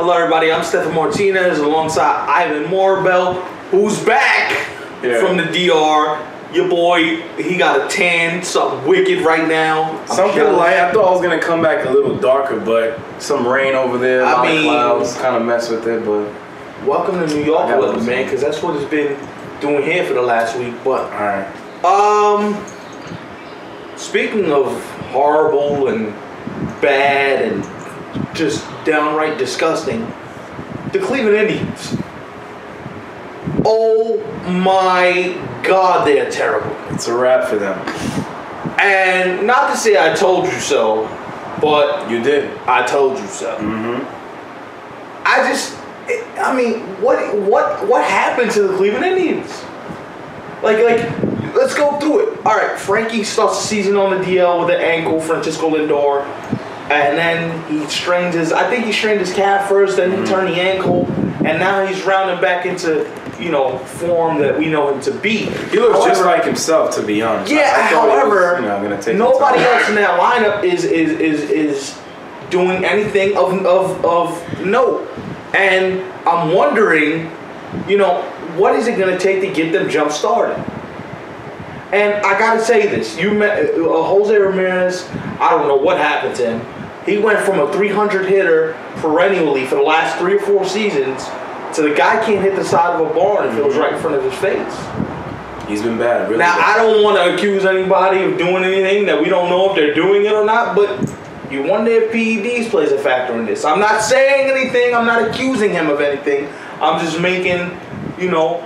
Hello, everybody. I'm Stefan Martinez alongside Ivan Morbell, who's back from the DR. Your boy, he got a tan, something wicked right now. Something light. I thought I was going to come back a little darker, but some rain over there, a lot of clouds, kind of mess with it. But welcome to New York weather, man, because that's what it's been doing here for the last week. But all right. Speaking of horrible and bad and just downright disgusting, the Cleveland Indians. Oh my God, they are terrible. It's a wrap for them. And not to say I told you so, but you did. I told you so. Mm-hmm. I mean, what happened to the Cleveland Indians? Like, let's go through it. All right, Frankie starts the season on the DL with an ankle, Francisco Lindor, and then he strains his. I think he strained his calf first, then he turned the ankle. And now he's rounding back into, you know, form that we know him to be. He looks just like himself, to be honest. Yeah, however, nobody else in that lineup is doing anything of note. And I'm wondering, you know, what is it going to take to get them jump started? And I got to say this. You met Jose Ramirez. I don't know what happened to him. He went from a 300 hitter perennially for the last 3 or 4 seasons to the guy can't hit the side of a barn if it was right in front of his face. He's been bad, really. Now, bad. I don't want to accuse anybody of doing anything that we don't know if they're doing it or not, but you wonder if PEDs plays a factor in this. I'm not saying anything. I'm not accusing him of anything. I'm just making, you know,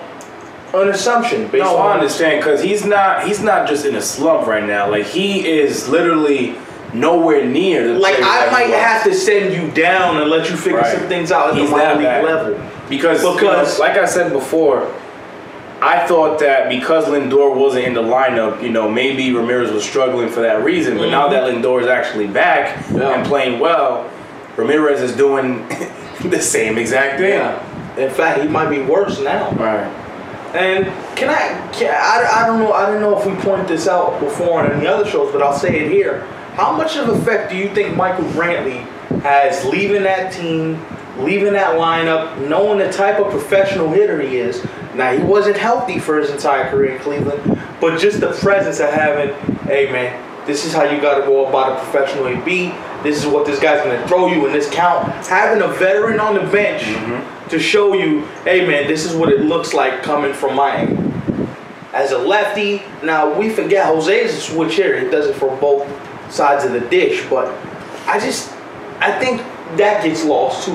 an assumption. Based on I understand, because he's not just in a slump right now. Like, he is literally nowhere near. Like, I might have to send you down and let you figure some things out at the minor league level. Because like I said before, I thought that because Lindor wasn't in the lineup, you know, maybe Ramirez was struggling for that reason. But now that Lindor is actually back and playing well, Ramirez is doing the same exact thing. Yeah. In fact, he might be worse now. Right. And I don't know. I don't know if we pointed this out before on any other shows, but I'll say it here. How much of an effect do you think Michael Brantley has leaving that team, leaving that lineup, knowing the type of professional hitter he is? Now, he wasn't healthy for his entire career in Cleveland, but just the presence of having, hey, man, this is how you got to go about a professional AB. This is what this guy's going to throw you in this count. Having a veteran on the bench to show you, hey, man, this is what it looks like coming from my angle. As a lefty, now, we forget Jose is a switch hitter. He does it for both sides of the dish, but I think that gets lost too.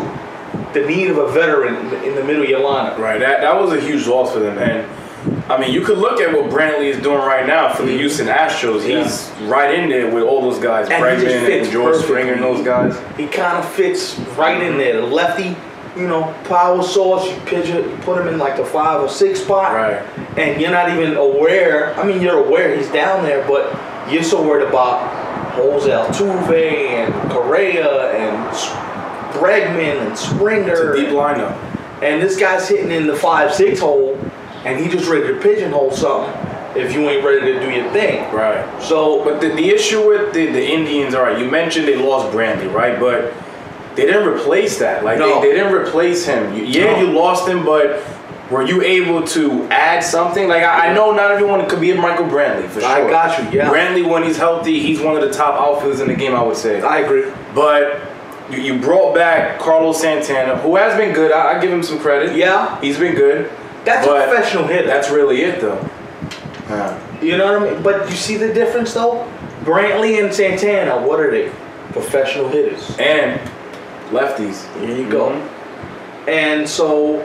The need of a veteran in the middle of your lineup. Right, that was a huge loss for them, and I mean, you could look at what Brantley is doing right now for the Houston Astros. Yeah. He's right in there with all those guys, Bregman and George Springer and those guys. He kind of fits right in there. The lefty, you know, power source, you put him in like the 5 or 6 spot, right? And you're not even aware. I mean, you're aware he's down there, but you're so worried about Jose Altuve and Correa and Bregman and Springer. It's a deep lineup. And this guy's hitting in the 5-6 hole, and he just ready to pigeonhole something if you ain't ready to do your thing. Right. So, but the issue with the Indians, all right, you mentioned they lost Brantley, right? But they didn't replace that. Like, they didn't replace him. You lost him, but were you able to add something? Like, I know not everyone could be Michael Brantley, for sure. I got you, yeah. Brantley, when he's healthy, he's one of the top outfielders in the game, I would say. I agree. But you brought back Carlos Santana, who has been good. I give him some credit. Yeah. He's been good. That's a professional hitter. That's really it, though. Yeah. You know what I mean? But you see the difference, though? Brantley and Santana, what are they? Professional hitters. And lefties. There you go. And so,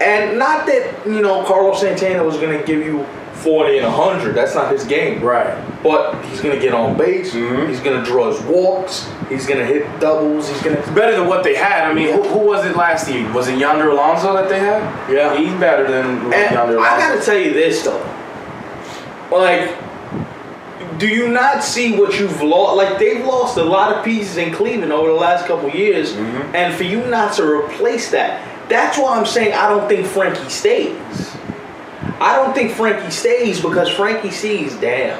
and not that, you know, Carlos Santana was going to give you 40 and 100. That's not his game. Right. But he's going to get on base. He's going to draw his walks. He's going to hit doubles. He's going to. It's better than what they had. I mean, who was it last year? Was it Yonder Alonso that they had? Yeah. He's better than Yonder Alonso. I got to tell you this, though. Like, do you not see what you've lost? Like, they've lost a lot of pieces in Cleveland over the last couple of years. And for you not to replace that. That's why I'm saying I don't think Frankie stays. I don't think Frankie stays because Frankie sees, damn,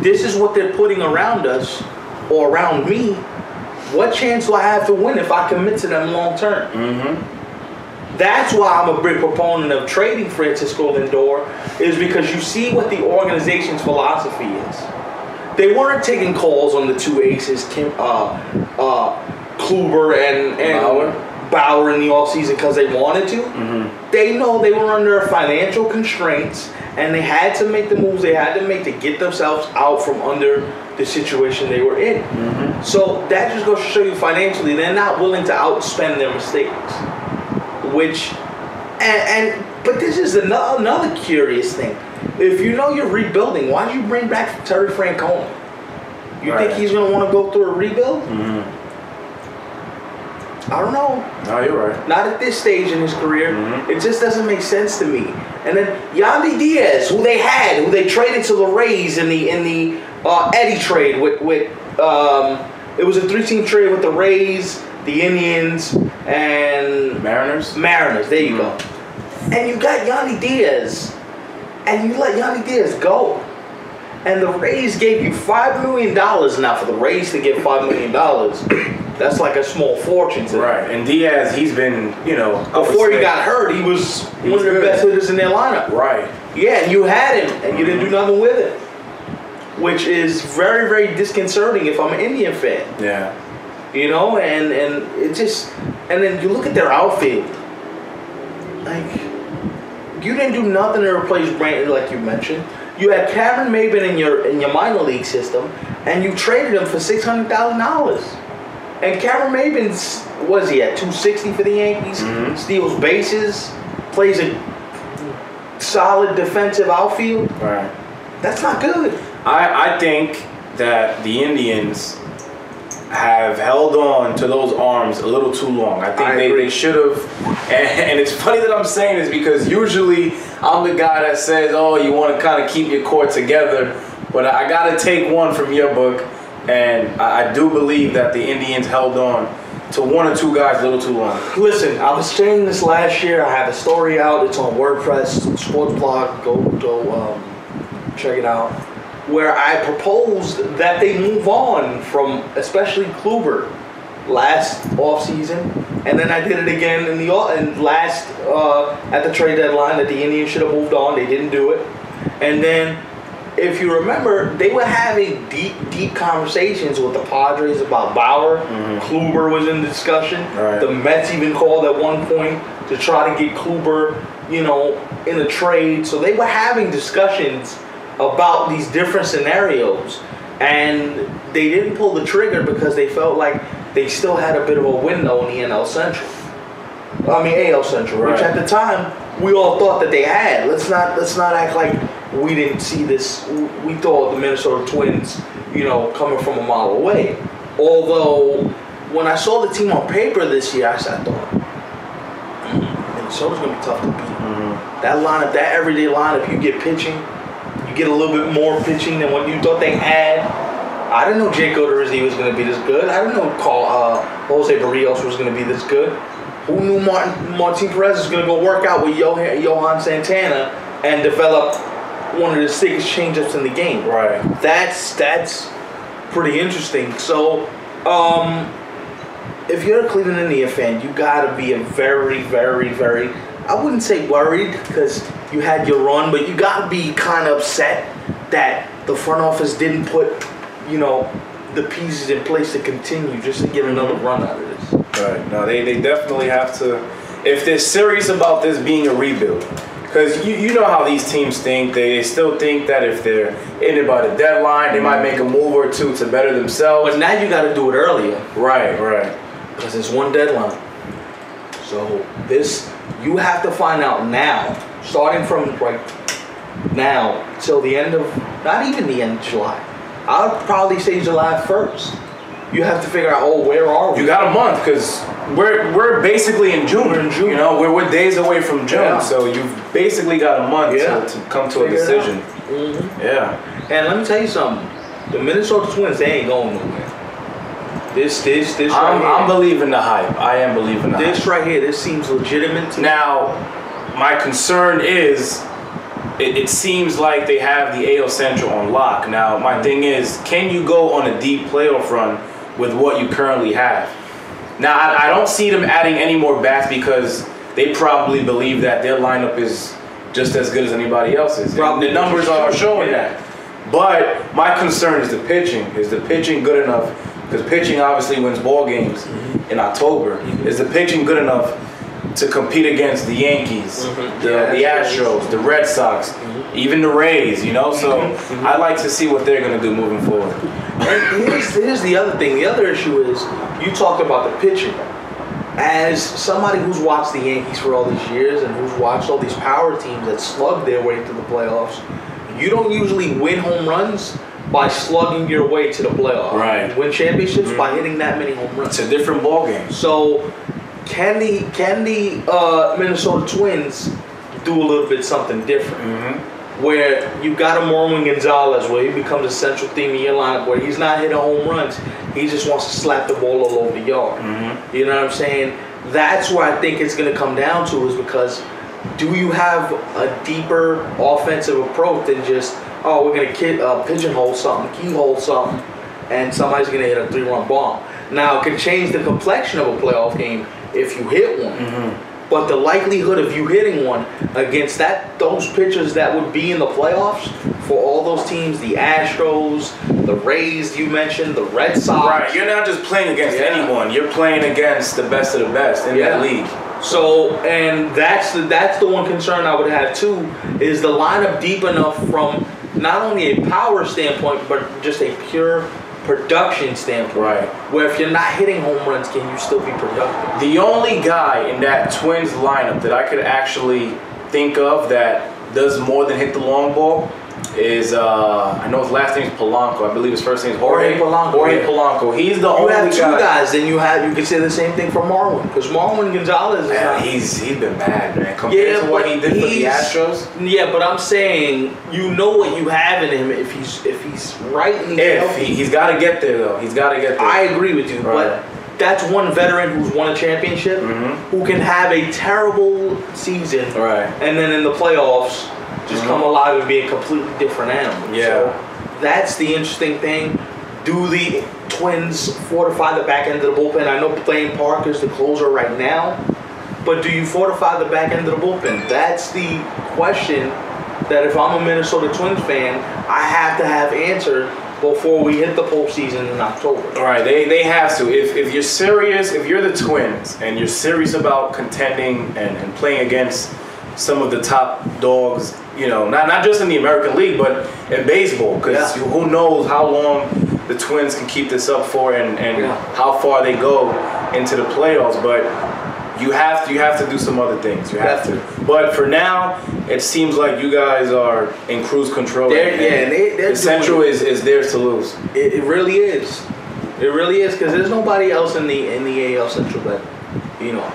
this is what they're putting around us or around me. what chance do I have to win if I commit to them long term? Mm-hmm. That's why I'm a big proponent of trading Francisco Lindor, is because you see what the organization's philosophy is. They weren't taking calls on the two aces, Kluber and Bauer in the offseason because they wanted to. Mm-hmm. They know they were under financial constraints and they had to make the moves they had to make to get themselves out from under the situation they were in. Mm-hmm. So that just goes to show you financially, they're not willing to outspend their mistakes. Which, but this is another curious thing. If you know you're rebuilding, why do you bring back Terry Francona? You think he's going to want to go through a rebuild? Mm-hmm. I don't know. No, you're right. Not at this stage in his career. Mm-hmm. It just doesn't make sense to me. And then Yandy Diaz, who they traded to the Rays in the Eddie trade with it was a 3-team trade with the Rays, the Indians, and Mariners. There you go. And you got Yandy Diaz, and you let Yandy Diaz go, and the Rays gave you $5 million. Now for the Rays to give $5 million. That's like a small fortune to them. Right, and Diaz, he's been, before he got hurt, he was one of the best hitters in their lineup. Right. Yeah, and you had him, and you didn't do nothing with him, which is very, very disconcerting if I'm an Indian fan. Yeah. And it just, and then you look at their outfield. Like, you didn't do nothing to replace Brantley, like you mentioned. You had Cameron Maybin in your minor league system, and you traded him for $600,000. And Cameron Maybin's, what is he at, 260 for the Yankees? Mm-hmm. Steals bases, plays a solid defensive outfield. Right. That's not good. I think that the Indians have held on to those arms a little too long. I think they should have. And it's funny that I'm saying this because usually I'm the guy that says, oh, you want to kind of keep your core together. But I got to take one from your book. And I do believe that the Indians held on to one or two guys a little too long. Listen, I was saying this last year. I have a story out. It's on WordPress, Sports Blog. Go check it out. Where I proposed that they move on from especially Kluber last offseason. And then I did it again at the trade deadline that the Indians should have moved on. They didn't do it. And then, if you remember, they were having deep conversations with the Padres about Bauer. Mm-hmm. Kluber was in discussion. Right. The Mets even called at one point to try to get Kluber, in a trade. So they were having discussions about these different scenarios. And they didn't pull the trigger because they felt like they still had a bit of a window in the AL Central, right. Which at the time we all thought that they had. Let's not act like we didn't see this. We thought the Minnesota Twins, coming from a mile away. Although, when I saw the team on paper this year, I thought, Minnesota's going to be tough to beat. Mm-hmm. That lineup, that everyday lineup, you get pitching. You get a little bit more pitching than what you thought they had. I didn't know Jacob deGrom was going to be this good. I didn't know Jose Barrios was going to be this good. Who knew Martin Perez was going to go work out with Johan Santana and develop one of the sickest changeups in the game. Right. That's pretty interesting. So, if you're a Cleveland Indian fan, you gotta be a very, very, very, I wouldn't say worried because you had your run, but you gotta be kind of upset that the front office didn't put, the pieces in place to continue just to get another run out of this. Right. No, they definitely have to. If they're serious about this being a rebuild. Because you know how these teams think. They still think that if they're in it by the deadline, they might make a move or two to better themselves. But now you got to do it earlier. Right. Because it's one deadline. So you have to find out now, starting from right now till the end of, not even the end of July. I would probably say July 1st. You have to figure out, where are we? You got a month because we're basically in June. We're in June. We're days away from June, so you've basically got a month to come to a decision. Mm-hmm. Yeah. And let me tell you something. The Minnesota Twins, they ain't going nowhere. This I'm believing the hype. I am believing the hype. This right here, this seems legitimate to me. Now, my concern is it seems like they have the AL Central on lock. Now, my thing is, can you go on a deep playoff run with what you currently have. Now, I don't see them adding any more bats because they probably believe that their lineup is just as good as anybody else's. Probably. The numbers are showing that. But my concern is the pitching. Is the pitching good enough? Because pitching obviously wins ball games in October. Is the pitching good enough to compete against the Yankees, the Astros, the Red Sox, even the Rays, you know? So I'd like to see what they're going to do moving forward. And here's the other thing. The other issue is you talked about the pitching. As somebody who's watched the Yankees for all these years and who's watched all these power teams that slug their way to the playoffs, you don't usually win home runs by slugging your way to the playoffs. Right. You win championships by hitting that many home runs. It's a different ballgame. So can the Minnesota Twins do a little bit something different? Where you got a Marwin González, where he becomes a central theme in your lineup, where he's not hitting home runs, he just wants to slap the ball all over the yard. You know what I'm saying? That's what I think it's going to come down to, is because do you have a deeper offensive approach than just, oh, we're going to pigeonhole something, keyhole something, and somebody's going to hit a three-run bomb. Now, it can change the complexion of a playoff game if you hit one. But the likelihood of you hitting one against those pitchers that would be in the playoffs for all those teams, the Astros, the Rays you mentioned, the Red Sox. Right, you're not just playing against anyone. You're playing against the best of the best in that league. So, and that's the one concern I would have too, is the lineup deep enough from not only a power standpoint, but just a pure production standpoint, where if you're not hitting home runs, can you still be productive? The only guy in that Twins lineup that I could actually think of that does more than hit the long ball is, I know his last name is Polanco. I believe his first name is Jorge Polanco. Jorge Polanco. He's the only guy. You have two guys, then you can say the same thing for Marwin. Because Marwin González is not. He's been bad, man. Compared to what he did for the Astros. Yeah, but I'm saying you know what you have in him if he's right in the healthy. He's got to get there, though. He's got to get there. I agree with you, but that's one veteran who's won a championship who can have a terrible season and then in the playoffs just come alive and be a completely different animal. So that's the interesting thing. Do the Twins fortify the back end of the bullpen? I know Blaine Parker's the closer right now, but do you fortify the back end of the bullpen? That's the question that if I'm a Minnesota Twins fan, I have to have answered before we hit the postseason in October. All right, they have to. If you're serious, if you're the Twins and you're serious about contending and playing against some of the top dogs, you know, not just in the American League, but in baseball, because who knows how long the Twins can keep this up for and how far they go into the playoffs. But you have to do some other things. You have to. But for now, it seems like you guys are in cruise control. The Central is theirs to lose. It really is. It really is, because there's nobody else in the AL Central that, you know.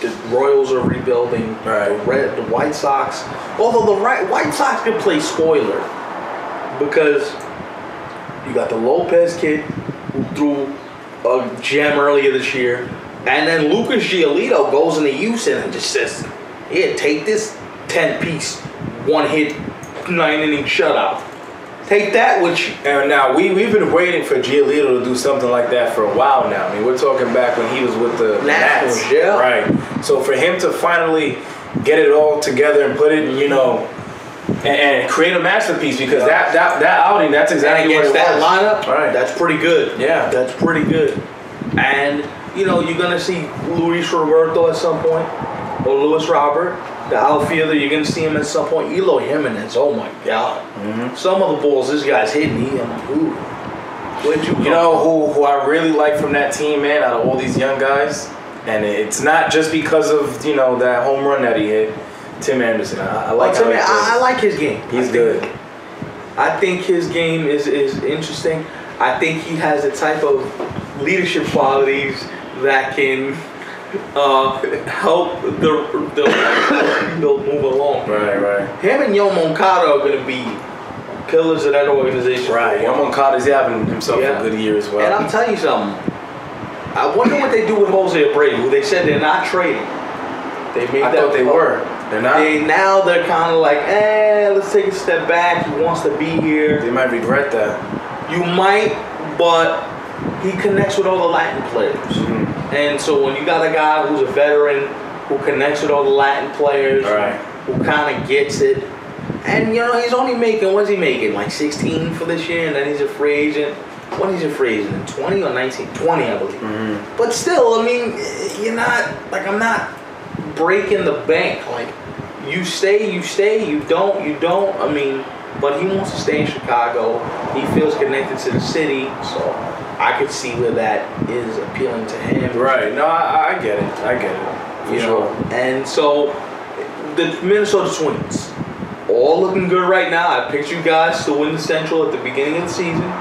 The Royals are rebuilding. The White Sox. Although the White Sox can play spoiler, because you got the Lopez kid who threw a gem earlier this year, and then Lucas Giolito goes into Houston and just says, "Here, take this 10-piece, one-hit, 9-inning shutout. Take that with you." And now we've been waiting for Giolito to do something like that for a while now. I mean, we're talking back when he was with the Nats. Yeah. Right. So for him to finally get it all together and put it, you know, and create a masterpiece, because that outing, that's exactly what it was. Against that lineup, that's pretty good. Yeah. That's pretty good. And, you know, you're going to see Luis Roberto at some point, or Luis Robert. The outfielder, you're going to see him at some point. Eloy Jimenez, oh my God. Some of the balls this guy's hitting, you know who I really like from that team, man, out of all these young guys? And it's not just because of, you know, that home run that he hit. Tim Anderson. I like Tim. I like his game. He's good. I think his game is interesting. I think he has the type of leadership qualities that can help the move along. Right. Him and Yo Moncada are going to be pillars of that organization. Yo Moncada's having himself a good year as well. And I'll tell you something. I wonder what they do with Jose Abreu, who they said they're not trading. I thought they were. They're not. Now they're kind of like, let's take a step back. He wants to be here. They might regret that. You might, but he connects with all the Latin players. Mm-hmm. And so when you got a guy who's a veteran, who connects with all the Latin players, who kind of gets it, and you know, he's only making, what's he making, like 16 for this year, and then he's a free agent. When he's a free agent, 20 or 19? 20, I believe. Mm-hmm. But still, I mean, you're not, like, I'm not breaking the bank. Like, you stay, you don't, I mean, but he wants to stay in Chicago. He feels connected to the city, so I could see where that is appealing to him. Right. No, I get it. I get it. For sure. And so the Minnesota Twins, all looking good right now. I picked you guys to win the Central at the beginning of the season.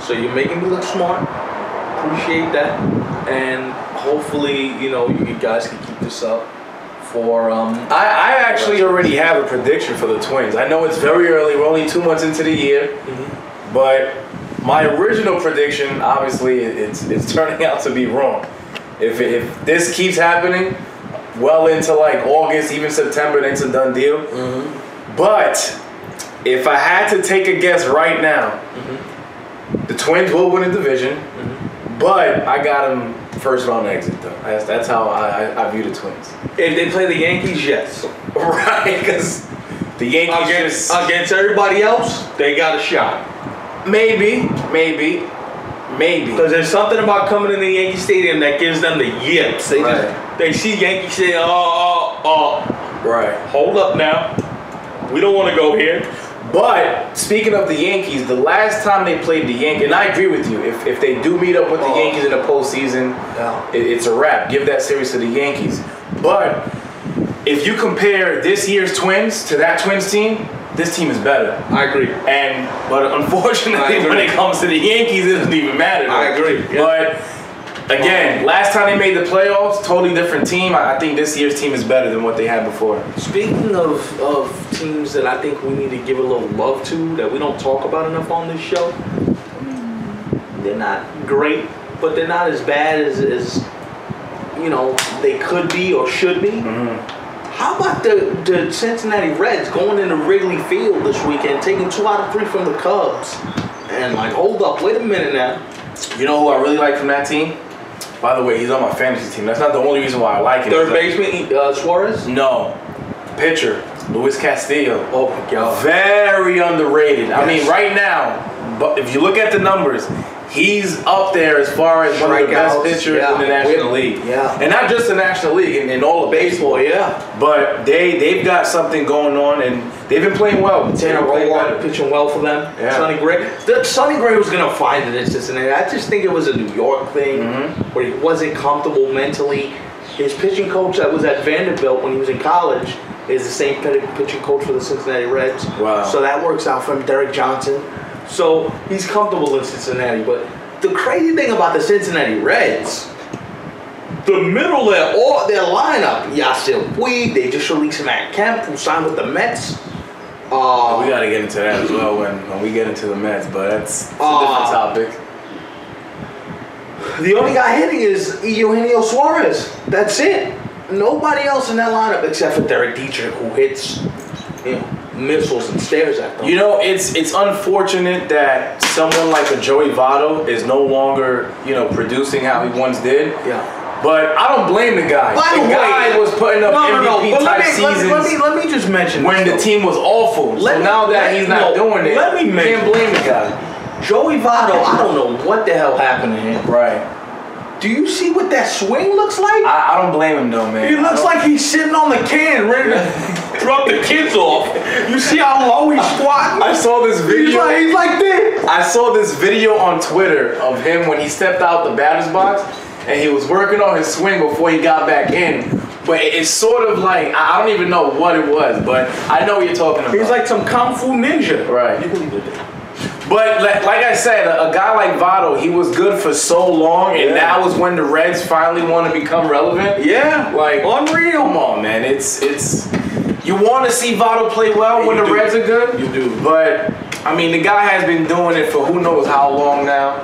So you're making me look smart. Appreciate that. And hopefully, you know, you guys can keep this up for I actually already have a prediction for the Twins. I know it's very early. We're only 2 months into the year. Mm-hmm. But my original prediction, obviously, it's turning out to be wrong. If this keeps happening well into, like, August, even September, then it's a done deal. Mm-hmm. But if I had to take a guess right now, mm-hmm, the Twins will win a division, mm-hmm, but I got them first round exit, though. That's how I view the Twins. If they play the Yankees, yes. Right, because the Yankees against everybody else, they got a shot. Maybe. Because there's something about coming into Yankee Stadium that gives them the yips. They see Yankee Stadium, oh. Right. Hold up now. We don't want to go here. But speaking of the Yankees, the last time they played the Yankees, and I agree with you, if they do meet up with the Yankees in the postseason, it's a wrap. Give that series to the Yankees. But if you compare this year's Twins to that Twins team, this team is better. I agree. But unfortunately, when it comes to the Yankees, it doesn't even matter. I agree. But again, last time they made the playoffs, totally different team. I think this year's team is better than what they had before. Speaking of teams that I think we need to give a little love to, that we don't talk about enough on this show, they're not great, but they're not as bad as you know, they could be or should be. Mm-hmm. How about the Cincinnati Reds going into Wrigley Field this weekend, taking 2 out of 3 from the Cubs? And like, hold up, wait a minute now. You know who I really like from that team? By the way, he's on my fantasy team. That's not the only reason why I like him. Third baseman, Suarez? No. Pitcher, Luis Castillo. Oh, my God. Very underrated. Yes. I mean, right now, but if you look at the numbers, he's up there as far as one of the best pitchers in the National League. Yeah. And not just the National League, in all of baseball, But they've got something going on, and they've been playing well. Tanner Roark pitching well for them. Yeah. Sonny Gray. Sonny Gray was going to find it in Cincinnati. I just think it was a New York thing, mm-hmm, where he wasn't comfortable mentally. His pitching coach that was at Vanderbilt when he was in college is the same pitching coach for the Cincinnati Reds. Wow. So that works out for him. Derek Johnson. So he's comfortable in Cincinnati. But the crazy thing about the Cincinnati Reds, the middle of their lineup, Yasiel Puig, they just released Matt Kemp, who signed with the Mets. We got to get into that as well when we get into the Mets, but that's a different topic. The only guy hitting is Eugenio Suarez. That's it. Nobody else in that lineup except for Derek Dietrich, who hits, missiles and stares at them. You know, it's unfortunate that someone like a Joey Votto is no longer, producing how he once did. Yeah. But I don't blame the guy. The guy was putting up MVP-type seasons. Let me just mention when the team was awful. So now that he's not doing it, can't blame the guy. Joey Votto, I don't know what the hell happened to him. Right. Do you see what that swing looks like? I don't blame him, though, man. He looks like he's sitting on the can ready to drop the kids off. You see how low he's squatting? I saw this video. He's like this. I saw this video on Twitter of him when he stepped out the batter's box, and he was working on his swing before he got back in. But it's sort of like, I don't even know what it was, but I know what you're talking about. He's like some Kung Fu Ninja. Right. You believe it. But like I said, a guy like Votto, he was good for so long, and that was when the Reds finally want to become relevant. Yeah, like unreal. Come on, man. It's you want to see Votto play well when the Reds are good. You do. But I mean, the guy has been doing it for who knows how long now.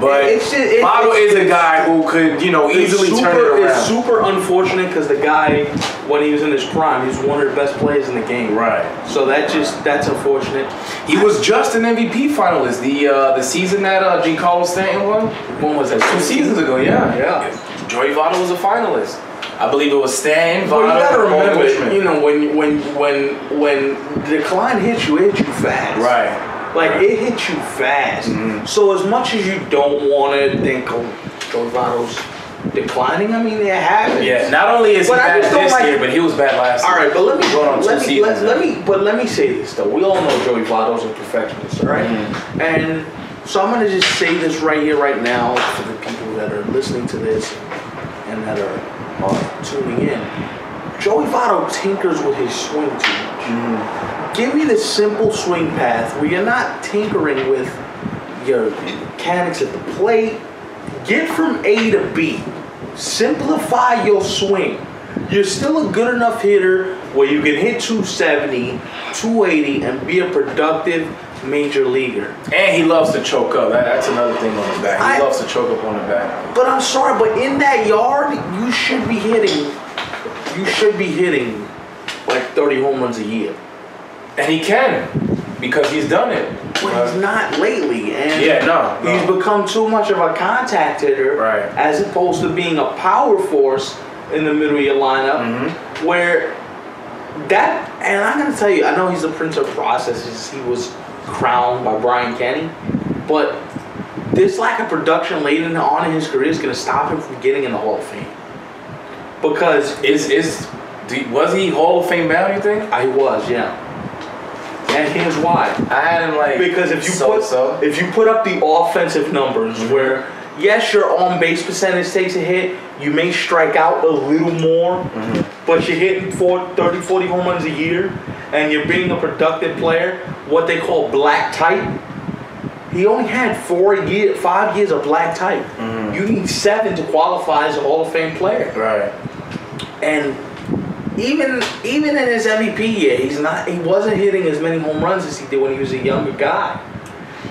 But Votto is a guy who could, you know, easily turn it around. It's super unfortunate because the guy, when he was in his prime, he was one of the best players in the game. Right. So that's unfortunate. He was just an MVP finalist the season that Giancarlo Stanton won. When was that? 2 seasons ago. Yeah. Yeah. Joey Votto was a finalist. I believe it was Stan, Votto, and Richmond. You know, when the decline hits you, it hits you fast. Right. Like, it hits you fast. Mm-hmm. So as much as you don't want to think, oh, Joey Votto's declining, I mean, it happens. Yeah, not only is he bad this year, but he was bad last year. All right, but let me say this, though. We all know Joey Votto's a perfectionist, all right? Mm-hmm. And so I'm going to just say this right here, right now, for the people that are listening to this and that are tuning in. Joey Votto tinkers with his swing too much. Mm-hmm. Give me the simple swing path where you're not tinkering with your mechanics at the plate. Get from A to B. Simplify your swing. You're still a good enough hitter where you can hit 270, 280, and be a productive major leaguer. And he loves to choke up. That's another thing on the back. He loves to choke up on the back. But I'm sorry, but in that yard, you should be hitting like 30 home runs a year. And he can, because he's done it. But he's not lately. And yeah, no. He's become too much of a contact hitter, right, as opposed to being a power force in the middle of your lineup. Mm-hmm. Where that, and I'm going to tell you, I know he's a prince of processes. He was crowned by Brian Kenny. But this lack of production late on in his career is going to stop him from getting in the Hall of Fame. Because was he Hall of Fame bound, you think? I was, yeah. And here's why. I had him like because if you put up the offensive numbers, mm-hmm, where yes, your on base percentage takes a hit, you may strike out a little more, mm-hmm, but you're hitting 30, 40 home runs a year, and you're being a productive player, what they call black type. He only had 5 years of black type. Mm-hmm. You need 7 to qualify as a Hall of Fame player. Right. And Even in his MVP year, he wasn't hitting as many home runs as he did when he was a younger guy.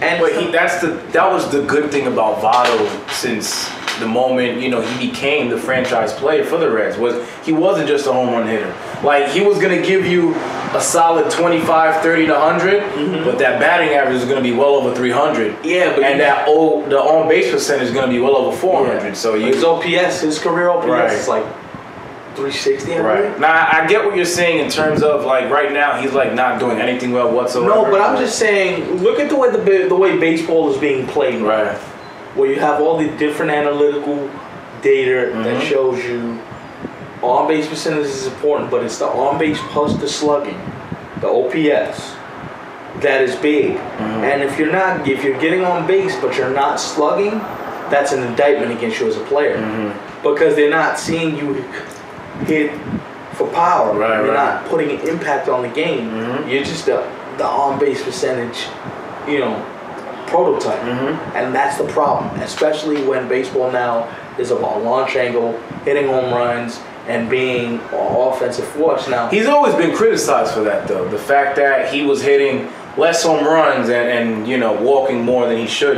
And but that was the good thing about Votto since the moment, you know, he became the franchise player for the Reds, was he wasn't just a home run hitter. Like, he was going to give you a solid 25, 30 to 100, mm-hmm, but that batting average is going to be well over 300. Yeah, but and that the on base percentage is going to be well over 400. Yeah. So his OPS, his career OPS, right, is like 360. Right. Now, I get what you're saying in terms of, like, right now he's, like, not doing anything well whatsoever. No, but I'm just saying, look at the way baseball is being played. Right. Where you have all the different analytical data, mm-hmm, that shows you on-base percentage is important, but it's the on-base plus the slugging, the OPS, that is big. Mm-hmm. And if you're getting on base but you're not slugging, that's an indictment against you as a player. Mm-hmm. Because they're not seeing you hit for power. Right, you're not putting an impact on the game. Mm-hmm. You're just the on-base percentage, you know, prototype. Mm-hmm. And that's the problem, especially when baseball now is about launch angle, hitting home runs, and being offensive force. Now, he's always been criticized for that, though. The fact that he was hitting less home runs and you know, walking more than he should.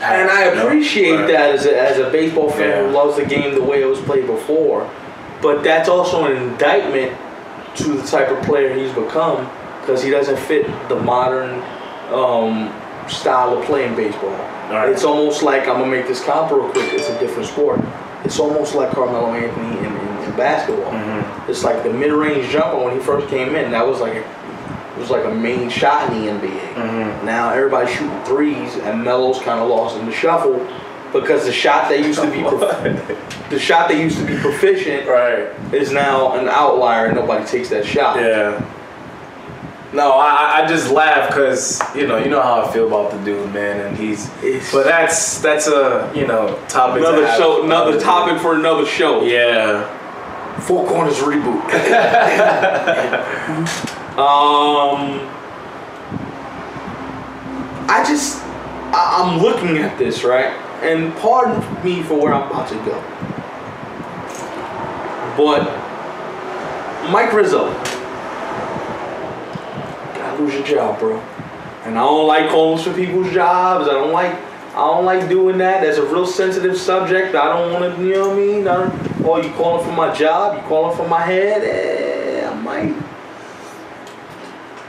And I appreciate that as a baseball fan who loves the game the way it was played before. But that's also an indictment to the type of player he's become, because he doesn't fit the modern style of playing baseball. Right. It's almost like, I'm going to make this comp real quick, it's a different sport. It's almost like Carmelo Anthony in basketball. Mm-hmm. It's like the mid-range jumper when he first came in, that was like a main shot in the NBA. Mm-hmm. Now everybody's shooting threes, and Melo's kind of lost in the shuffle. Because the shot that used to be proficient, right, is now an outlier and nobody takes that shot. Yeah. No, I just laugh because you know how I feel about the dude, man, and but that's a, you know, topic. Another topic for another show. Yeah. Four Corners reboot. I'm looking at this, right? And pardon me for where I'm about to go, but Mike Rizzo, gotta lose your job, bro. And I don't like calling for people's jobs. I don't like I don't like doing that. That's a real sensitive subject. I don't want to, you know what I mean? Or you calling for my job, you calling for my head, I might.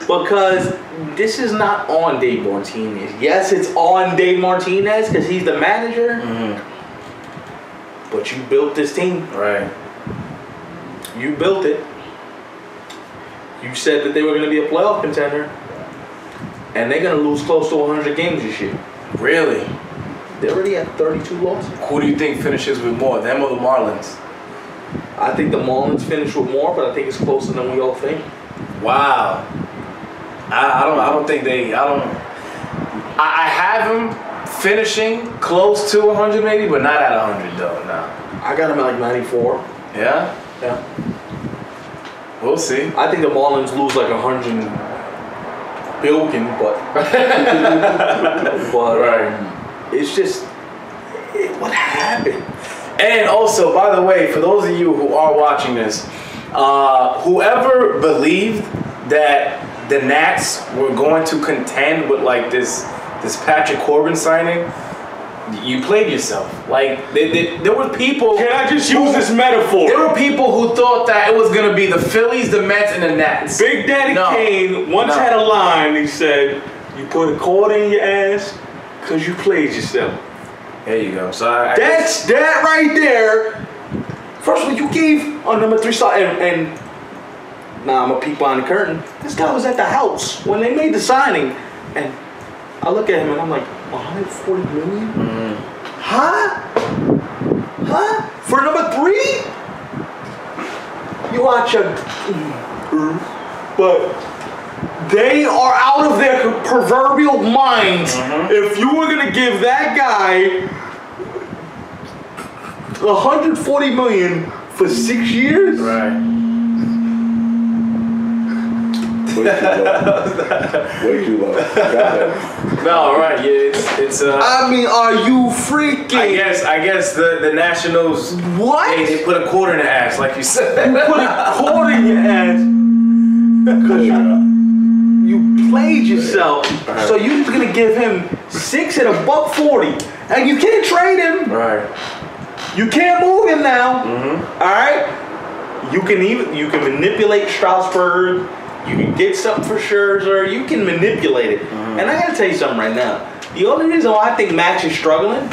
Because this is not on Dave Martinez. Yes, it's on Dave Martinez because he's the manager. Mm-hmm. But you built this team. Right. You built it. You said that they were going to be a playoff contender. And they're going to lose close to 100 games this year. Really? They're already at 32 losses. Who do you think finishes with more, them or the Marlins? I think the Marlins finish with more, but I think it's closer than we all think. Wow. I have him finishing close to 100 maybe, but not at 100 though, no. I got him at like 94. Yeah? Yeah. We'll see. I think the Marlins lose like 100. Bilkin, but right. It's just what happened. And also, by the way, for those of you who are watching this, whoever believed that the Nats were going to contend with like this Patrick Corbin signing, you played yourself. Like there were people. Can I just use this metaphor? There were people who thought that it was gonna be the Phillies, the Mets, and the Nats. Big Daddy Kane once had a line. He said, "You put a cord in your ass because you played yourself." There you go. So that's that right there. First of all, you gave a number 3 star and now I'm a peek behind the curtain. This guy was at the house when they made the signing, and I look at him and I'm like. 140 million? Mm-hmm. Huh? Huh? For number 3? You watch a... But they are out of their proverbial minds. Mm-hmm. If you were going to give that guy 140 million for 6 years? Right. Way too low. No, right? Yeah, it's. I mean, are you freaking? I guess the Nationals. What? They put a quarter in the ass, like you said. You put a quarter in your ass because you played yourself. Right. So you're just gonna give him 6 at $140, and you can't trade him. Right. You can't move him now. Mm-hmm. All right. You can manipulate Strasburg. You can get something for Scherzer. You can manipulate it. Mm-hmm. And I got to tell you something right now. The only reason why I think Max is struggling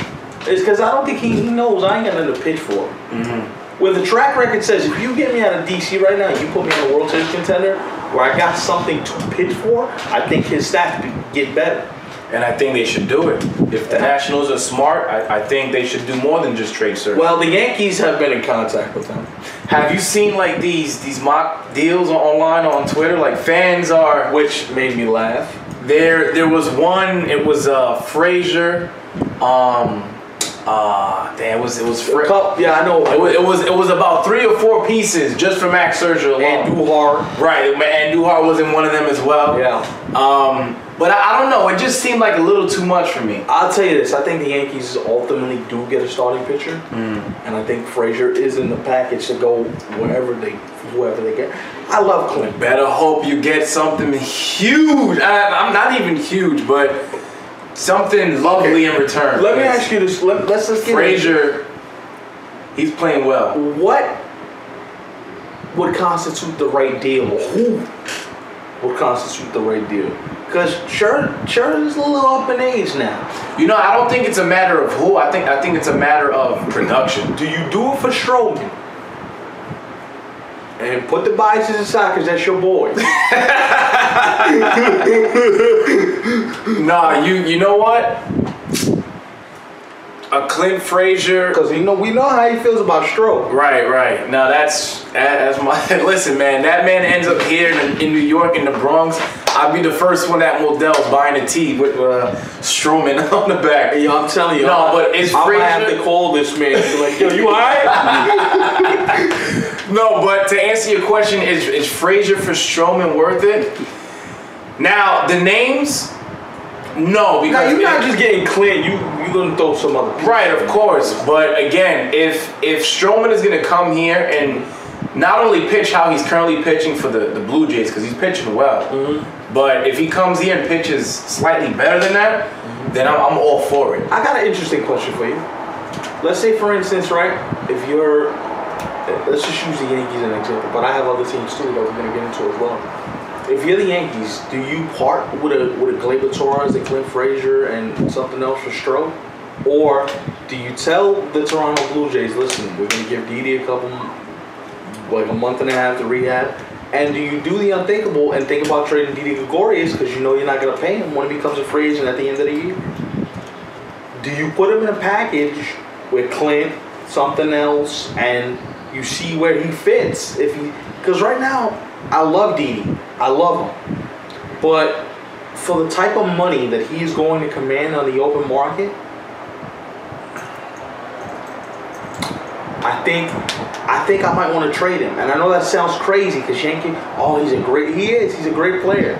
is because I don't think he knows I ain't got nothing to pitch for. Mm-hmm. Where the track record says, if you get me out of D.C. right now, you put me in a World Series contender where I got something to pitch for, I think his staff could get better. And I think they should do it. If the Nationals are smart, I think they should do more than just trade Scherzer. Well, the Yankees have been in contact with them. Have you seen like these mock deals online or on Twitter? Like fans are, which made me laugh. There was one. It was Frazier. It was Frazier. Yeah, I know. It was about 3 or 4 pieces just for Max Scherzer alone. Andujar. Right, and Andujar was in one of them as well. Yeah. But I don't know. It just seemed like a little too much for me. I'll tell you this. I think the Yankees ultimately do get a starting pitcher, and I think Frazier is in the package to go whoever they get. I love Clint. Better hope you get something huge. I'm not even huge, but something lovely in return. Let me ask you this. Let's just get Frazier. He's playing well. What would constitute the right deal? Who would constitute the right deal? Because Scherzer is a little up in age now. You know, I don't think it's a matter of who. I think it's a matter of production. Do you do it for Stroman? And put the biases aside, because that's your boy. Nah, you know what? A Clint Frazier. Because we know how he feels about Stroh. Right. Now that's my listen, man. That man ends up here in New York, in the Bronx. I'll be the first one at Modell's buying a tee with Stroman on the back. Yo, I'm telling you. No, but it's Frazier. I'm gonna have to call this man. Like, yo, you alright? No, but to answer your question, is Frazier for Stroman worth it? Now the names. No, because now you're not just getting Clint. You're gonna throw some other people. Right, of course. But again, if Stroman is gonna come here and not only pitch how he's currently pitching for the Blue Jays, because he's pitching well, but if he comes here and pitches slightly better than that, then I'm all for it. I got an interesting question for you. Let's say, for instance, right, if you're, let's just use the Yankees as an example, but I have other teams too that we're going to get into as well. If you're the Yankees, do you part with a Gleyber Torres, a Clint Frazier, and something else for Stroh? Or do you tell the Toronto Blue Jays, listen, we're going to give Didi a couple, like a month and a half to rehab? And do you do the unthinkable and think about trading Didi Gregorius because you know you're not going to pay him when he becomes a free agent at the end of the year? Do you put him in a package with Clint, something else, and you see where he fits? If he, because right now, I love Didi. I love him. But for the type of money that he's going to command on the open market, I think I might want to trade him. And I know that sounds crazy because Yankee, oh, he's a great player.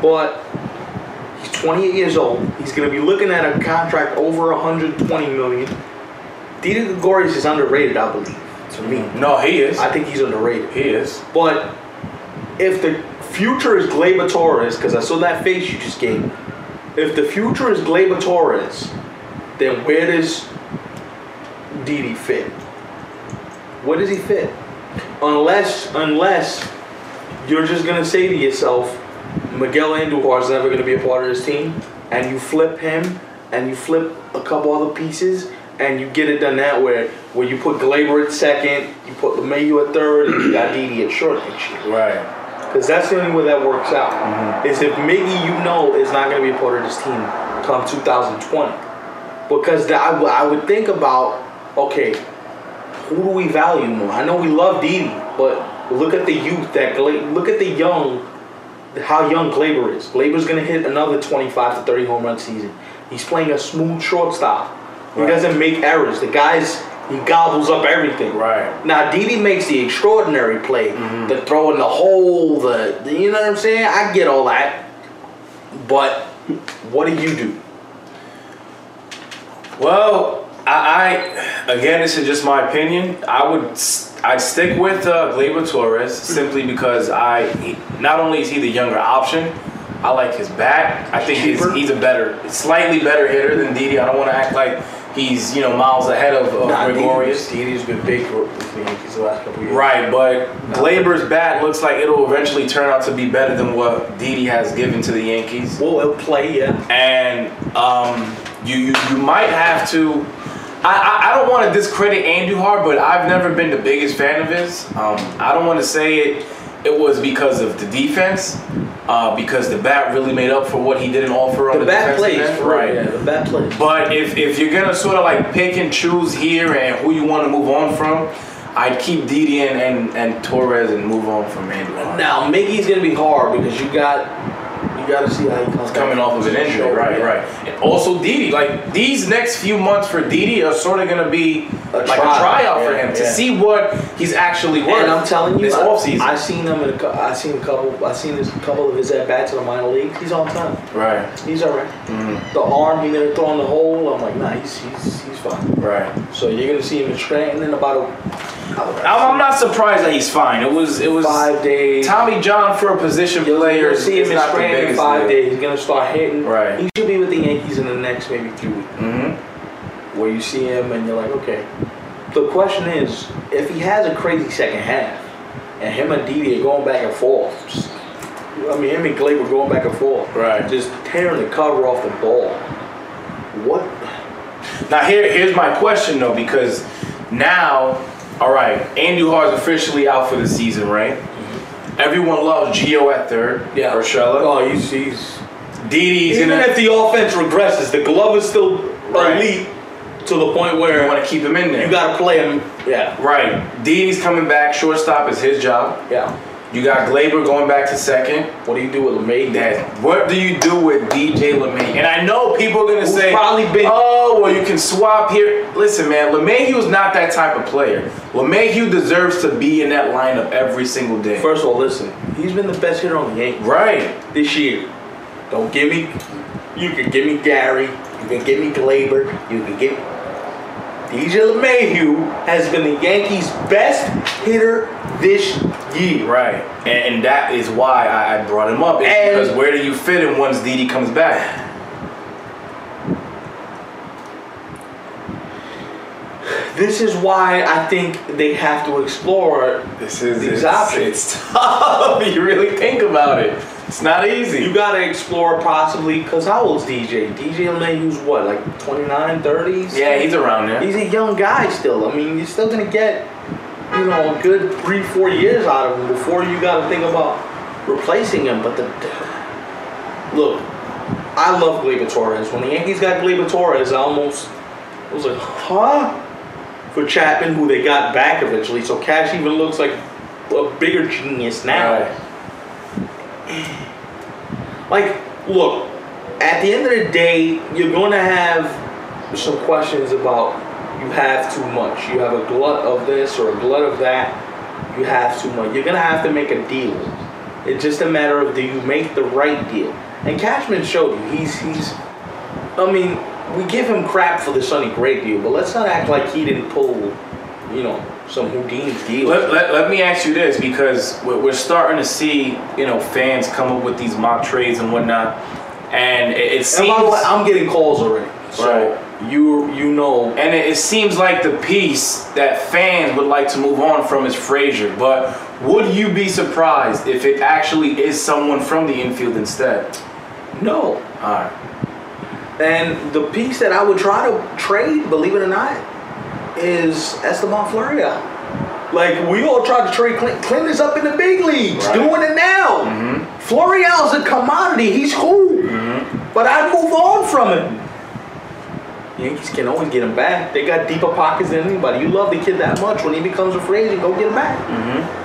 But he's 28 years old. He's going to be looking at a contract over $120 million. Didi Gregorius is underrated, I believe, to me. No, he is. I think he's underrated. He is. But if the future is Gleyber Torres, because I saw that face you just gave, if the future is Gleyber Torres, then where does Didi fit? Where does he fit? Unless you're just going to say to yourself, Miguel Andujar is never going to be a part of this team, and you flip him, and you flip a couple other pieces, and you get it done that way, where you put Gleyber at second, you put LeMahieu at third, and you got Didi at short next year. Right. Because that's the only way that works out. Mm-hmm. Is if Miggy, you know, is not going to be a part of this team come 2020. Because I would think about, okay, who do we value more? I know we love Didi, but look at the youth that look at the young, how young Gleyber is. Gleyber's going to hit another 25 to 30 home run season. He's playing a smooth shortstop. He doesn't make errors. The guy's, he gobbles up everything. Right. Now, Didi makes the extraordinary play, mm-hmm. the throw in the hole, you know what I'm saying? I get all that. But what do you do? Well, I again, this is just my opinion. I'd stick with Gleyber Torres simply because not only is he the younger option, I like his bat. I think he's a slightly better hitter than Didi. I don't want to act like he's miles ahead of Gregorius. Didi's been big for the Yankees the last couple of years. Right, but Gleyber's bat looks like it'll eventually turn out to be better than what Didi has given to the Yankees. Well, he'll play, yeah. And you might have to. I don't want to discredit Andujar, but I've never been the biggest fan of his. I don't want to say it was because of the defense, because the bat really made up for what he didn't offer on the defensive end. Right. Yeah, the bat plays. But if you're going to sort of like pick and choose here and who you want to move on from, I'd keep Didi and Torres and move on from Andujar. Now, Miggy's going to be hard because you got to see how he comes coming off of an injury, right? Yeah. Right. And also Didi, like these next few months for Didi are sort of going to be a tryout for him to see what he's actually worth. And I'm telling you, this offseason, I've seen a couple of his at bats in the minor leagues. He's on time. Right. He's alright. Mm-hmm. The arm, he didn't throw in the hole. I'm like, nah, he's fine. Right. So you're gonna see him in Scranton in about I'm not surprised that he's fine. It was 5 days. Tommy John for a position player. You'll see him in Scranton. 5 days, he's gonna start hitting. Right. He should be with the Yankees in the next maybe 2 weeks. Mm-hmm. Where you see him and you're like, okay. The question is, if he has a crazy second half, and him and Didi are going back and forth. Him and Gleyber going back and forth. Right. Just tearing the cover off the ball. What? Now here's my question though, because now, all right, Andujar's officially out for the season, right? Everyone loves Gio at third. Yeah. Urshela. Oh, he's Didi's. Even if the offense regresses, the glove is still elite to the point where you want to keep him in there. You got to play him. Yeah. Right. Didi's coming back. Shortstop is his job. Yeah. You got Gleyber going back to second. What do you do with LeMahieu? What do you do with DJ LeMahieu? And I know people are going to say, oh, well, you can swap here. Listen, man, LeMahieu's not that type of player. LeMahieu deserves to be in that lineup every single day. First of all, listen, he's been the best hitter on the Yankees. Right. This year. Don't give me, you can give me Gary. You can give me Gleyber. You can give me. DJ LeMahieu has been the Yankees' best hitter this year. Right. And that is why I brought him up. Because where do you fit him once Didi comes back? This is why I think they have to explore these options. It's tough if you really think about it. It's not easy. You got to explore possibly, because how old is DJ? DJ LeMahieu's what, like 29, 30s? Yeah, he's around there. He's a young guy still. I mean, you're still going to get, you know, a good 3-4 years out of him before you got to think about replacing him. But look, I love Gleyber Torres. When the Yankees got Gleyber Torres, I was like, huh? For Chapman, who they got back eventually. So Cash even looks like a bigger genius now. Right. Like, look, at the end of the day, you're going to have some questions about you have too much. You have a glut of this or a glut of that. You have too much. You're going to have to make a deal. It's just a matter of, do you make the right deal? And Cashman showed you. I mean, we give him crap for the Sonny Gray deal, but let's not act like he didn't pull, you know, some Houdini's deal. Let me ask you this, because we're starting to see, you know, fans come up with these mock trades and whatnot, and it seems... And by the way, I'm getting calls already, so right. you know... And it seems like the piece that fans would like to move on from is Frazier, but would you be surprised if it actually is someone from the infield instead? No. All right. And the piece that I would try to trade, believe it or not, is Esteban Florial. Like, we all tried to trade Clint. Clint is up in the big leagues, right. Doing it now. Mm-hmm. Florial's a commodity. He's cool. Mm-hmm. But I'd move on from him. Yankees can always get him back. They got deeper pockets than anybody. You love the kid that much. When he becomes a free agent, go get him back. Mm-hmm.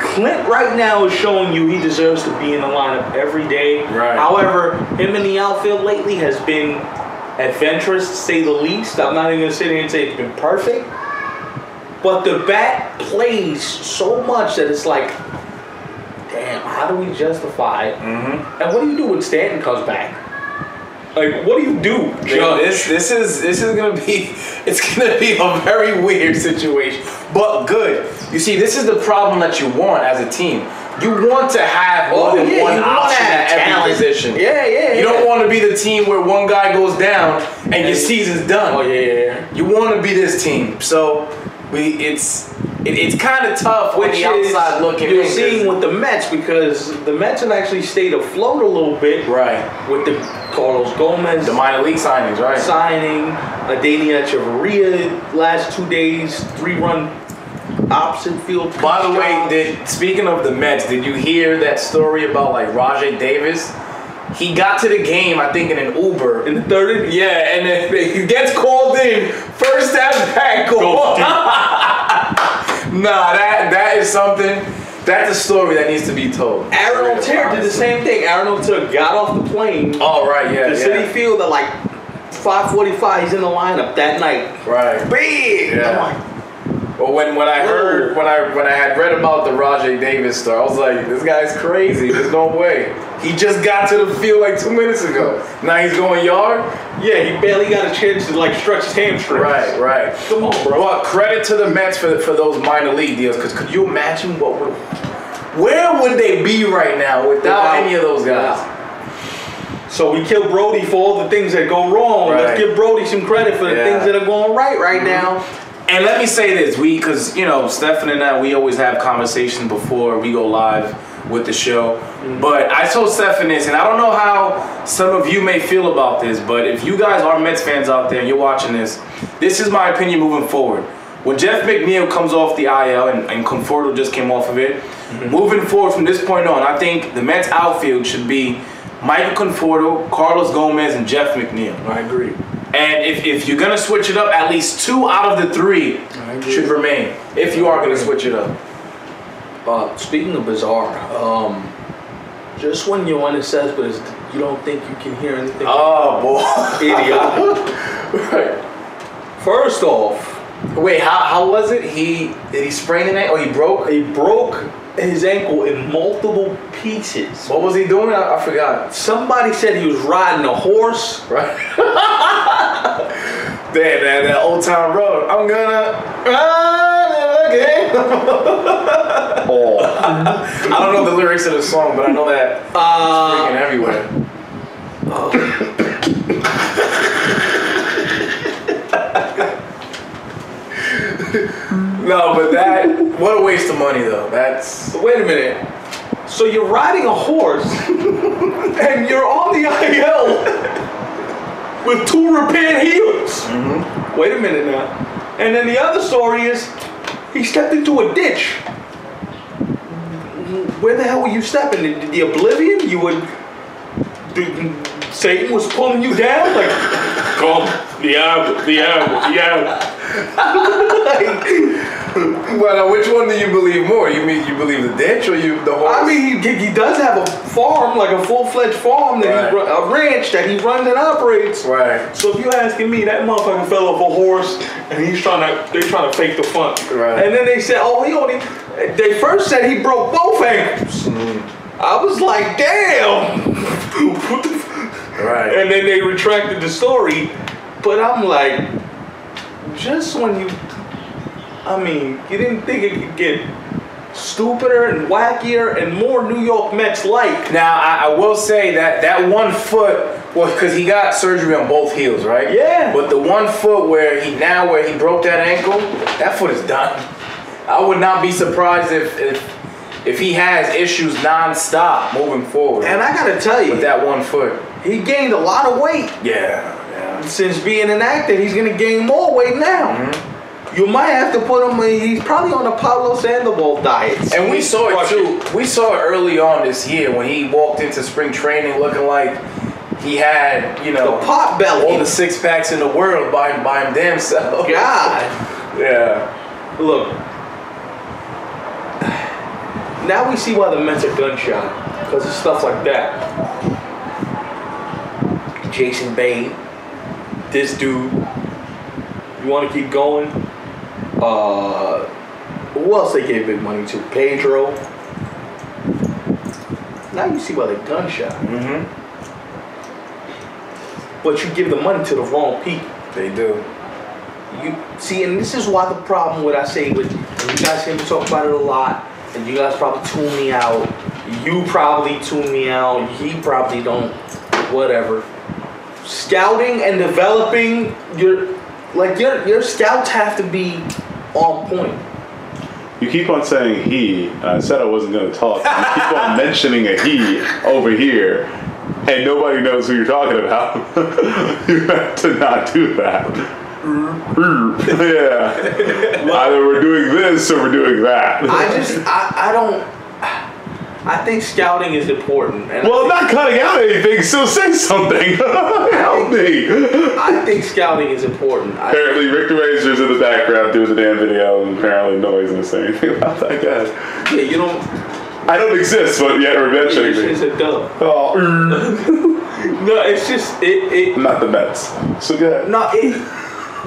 Clint right now is showing you he deserves to be in the lineup every day. Right. However, him in the outfield lately has been adventurous, to say the least. I'm not even going to sit here and say it's been perfect. But the bat plays so much that it's like, damn, how do we justify it? Mm-hmm. And what do you do when Stanton comes back? Like, what do you do, Judge? This is going to be, it's going to be a very weird situation, but good. You see, this is the problem that you want as a team. You want to have more than one option at every position. You don't want to be the team where one guy goes down and your season's done. You want to be this team. So it's kind of tough when the outside looking. You're seeing with the Mets, because the Mets have actually stayed afloat a little bit. Right. With the Carlos Gomez, the minor league signings, right? Signing Adania Chavarria last 2 days, 3-run. Opposite field. By the way, speaking of the Mets, did you hear that story about like Rajai Davis? He got to the game, I think, in an Uber. In the third? Yeah, and then he gets called in. First at bat, goal. Nah, that is something. That's a story that needs to be told. Aaron O'Toole did the same thing. Aaron O'Toole got off the plane. Oh, right, yeah. City Field at like 5:45. He's in the lineup that night. Right. Big. Yeah. I'm like, but when I had read about the Rajai Davis story, I was like, this guy's crazy. There's no way. He just got to the field like 2 minutes ago. Now he's going yard? Yeah, he barely got a chance to like stretch his hamstrings. Right, right. Come on, bro. Well, credit to the Mets for those minor league deals, because could you imagine where would they be right now without any of those guys? So we kill Brody for all the things that go wrong. Right. Let's give Brody some credit for the things that are going right now. And let me say this, because, you know, Stefan and I, we always have conversations before we go live with the show. Mm-hmm. But I told Stefan this, and I don't know how some of you may feel about this, but if you guys are Mets fans out there and you're watching this, this is my opinion moving forward. When Jeff McNeil comes off the IL, and Conforto just came off of it, mm-hmm. moving forward from this point on, I think the Mets outfield should be Michael Conforto, Carlos Gomez, and Jeff McNeil. I agree. And if you're going to switch it up, at least 2 out of the 3 should remain, if you are going to switch it up. Speaking of bizarre, just when you're on it says, but you don't think you can hear anything. Oh, boy. Idiot. Right. First off. Wait, how was it? Did he sprain the neck? Oh, he broke? He broke his ankle in multiple pieces. What was he doing? I forgot. Somebody said he was riding a horse. Right. Damn, man, that old time road. I'm gonna run again. Oh. I don't know the lyrics of the song, but I know that it's freaking everywhere. No, but that... What a waste of money, though. That's... But wait a minute. So you're riding a horse, and you're on the IL with two repaired heels. Mm-hmm. Wait a minute now. And then the other story is, he stepped into a ditch. Where the hell were you stepping? The oblivion? You would... Satan was pulling you down? Like, come, the album. Well, which one do you believe more? You mean you believe the ditch or the horse? I mean, he does have a farm, like a full-fledged farm, that right. A ranch that he runs and operates. Right. So if you're asking me, that motherfucker fell off a horse, and they're trying to fake the fun. Right. And then they said, oh, they first said he broke both ankles. Mm. I was like, damn. Right. And then they retracted the story, but I'm like, just when you... I mean, you didn't think it could get stupider and wackier and more New York Mets like. Now, I will say that one foot was because he got surgery on both heels, right? Yeah. But the one foot where he broke that ankle, that foot is done. I would not be surprised if he has issues nonstop moving forward. And I gotta tell you, with that one foot, he gained a lot of weight. Yeah. Since being inactive, he's gonna gain more weight now. Mm-hmm. You might have to put him in, he's probably on a Pablo Sandoval diet. And we saw it too. We saw it early on this year when he walked into spring training looking like he had, the pot belly. All the six packs in the world by him damn self. God. Yeah. Look. Now we see why the Mets are gunshot. Because of stuff like that. Jason Bane. This dude. You want to keep going? Who else they gave big money to? Pedro. Now you see why they gunshot. Mm-hmm. But you give the money to the wrong people. They do. You see, and this is why the problem with you guys hear me talk about it a lot, and you guys probably tune me out. You probably tune me out. He probably don't. Whatever. Scouting and developing your scouts have to be on point. You keep on saying he. I said I wasn't going to talk. You keep on mentioning a he over here, and nobody knows who you're talking about. You have to not do that. Yeah. Either we're doing this or we're doing that. I think scouting is important. And I'm not cutting out anything, so say something. Help me. I think scouting is important. Apparently, Rick the Razor's in the background doing the damn video, and apparently nobody's going to say anything about that guy. Yeah, you don't... I don't exist, but yet we're mentioning me. It's a dub. Oh. No, it's just... I'm not the Mets. So go ahead. No,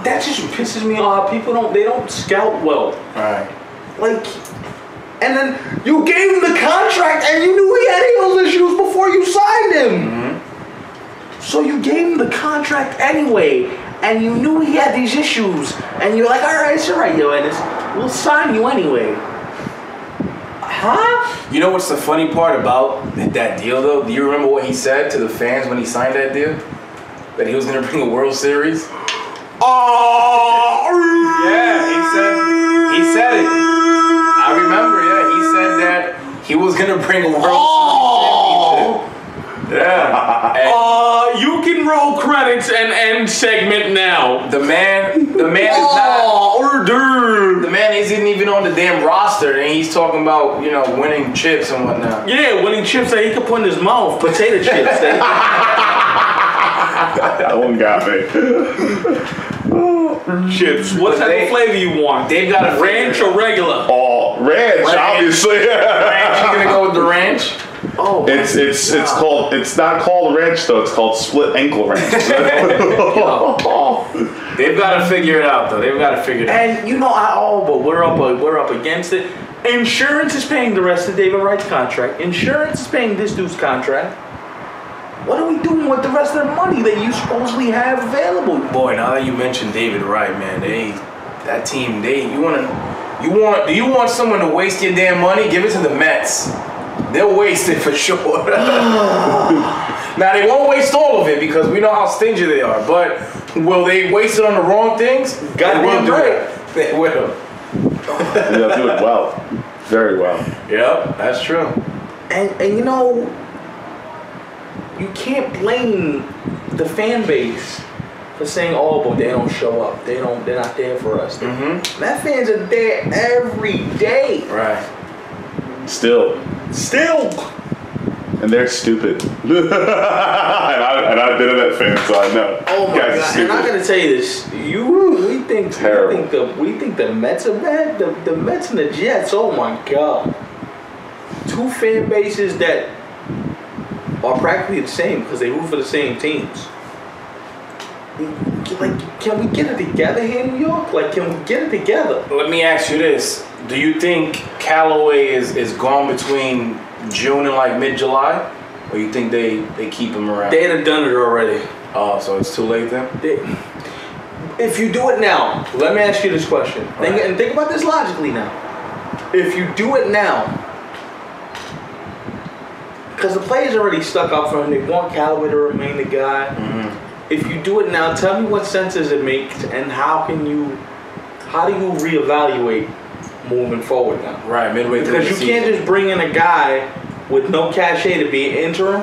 that just pisses me off. People don't scout well. Right. And then you gave him the contract, and you knew he had heel issues before you signed him. Mm-hmm. So you gave him the contract anyway, and you knew he had these issues, and you're like, all right, it's all right, Yoenis. We'll sign you anyway. Huh? You know what's the funny part about that deal, though? Do you remember what he said to the fans when he signed that deal? That he was going to bring a World Series? Oh! Yeah, he said it. I remember. He was going to bring a World Series championship. Yeah. You can roll credits and end segment now. The man is not... Order. The man isn't even on the damn roster, and he's talking about, winning chips and whatnot. Yeah, winning chips that he could put in his mouth. Potato chips. That one got me. Chips. What type of flavor you want? They've got a ranch or regular? Ranch, obviously. Ranch, you gonna go with the ranch? Oh, it's not called ranch though. It's called split ankle ranch. They've got to figure it out though. They've got to figure it out. And but we're up against it. Insurance is paying the rest of David Wright's contract. Insurance is paying this dude's contract. What are we doing with the rest of the money that you supposedly have available? Boy, now that you mentioned David Wright, man, do you want someone to waste your damn money? Give it to the Mets. They'll waste it for sure. Now, they won't waste all of it because we know how stingy they are. But will they waste it on the wrong things? They will. They're doing well. Very well. Yep, that's true. And you know, you can't blame the fan base for saying, oh, but they don't show up. They're not there for us. Mm-hmm. That fans are there every day. Right. Still. And they're stupid. and I've been in that fan, so I know. Oh my God! And I'm gonna tell you this: we think the Mets are bad. The Mets and the Jets. Oh my God! Two fan bases that are practically the same because they root for the same teams. Like, can we get it together here in New York? Like, can we get it together? Let me ask you this: do you think Callaway is gone between June and like mid-July? Or you think they keep him around? They had done it already. Oh, so it's too late then? If you do it now, let me ask you this question. And think about this logically now. If you do it now, because the players already stuck up for him. They want Callaway to remain the guy. Mm-hmm. If you do it now, tell me what sense does it make, and how do you reevaluate moving forward now? Right, midway through the season. Because you can't just bring in a guy with no cachet to be an interim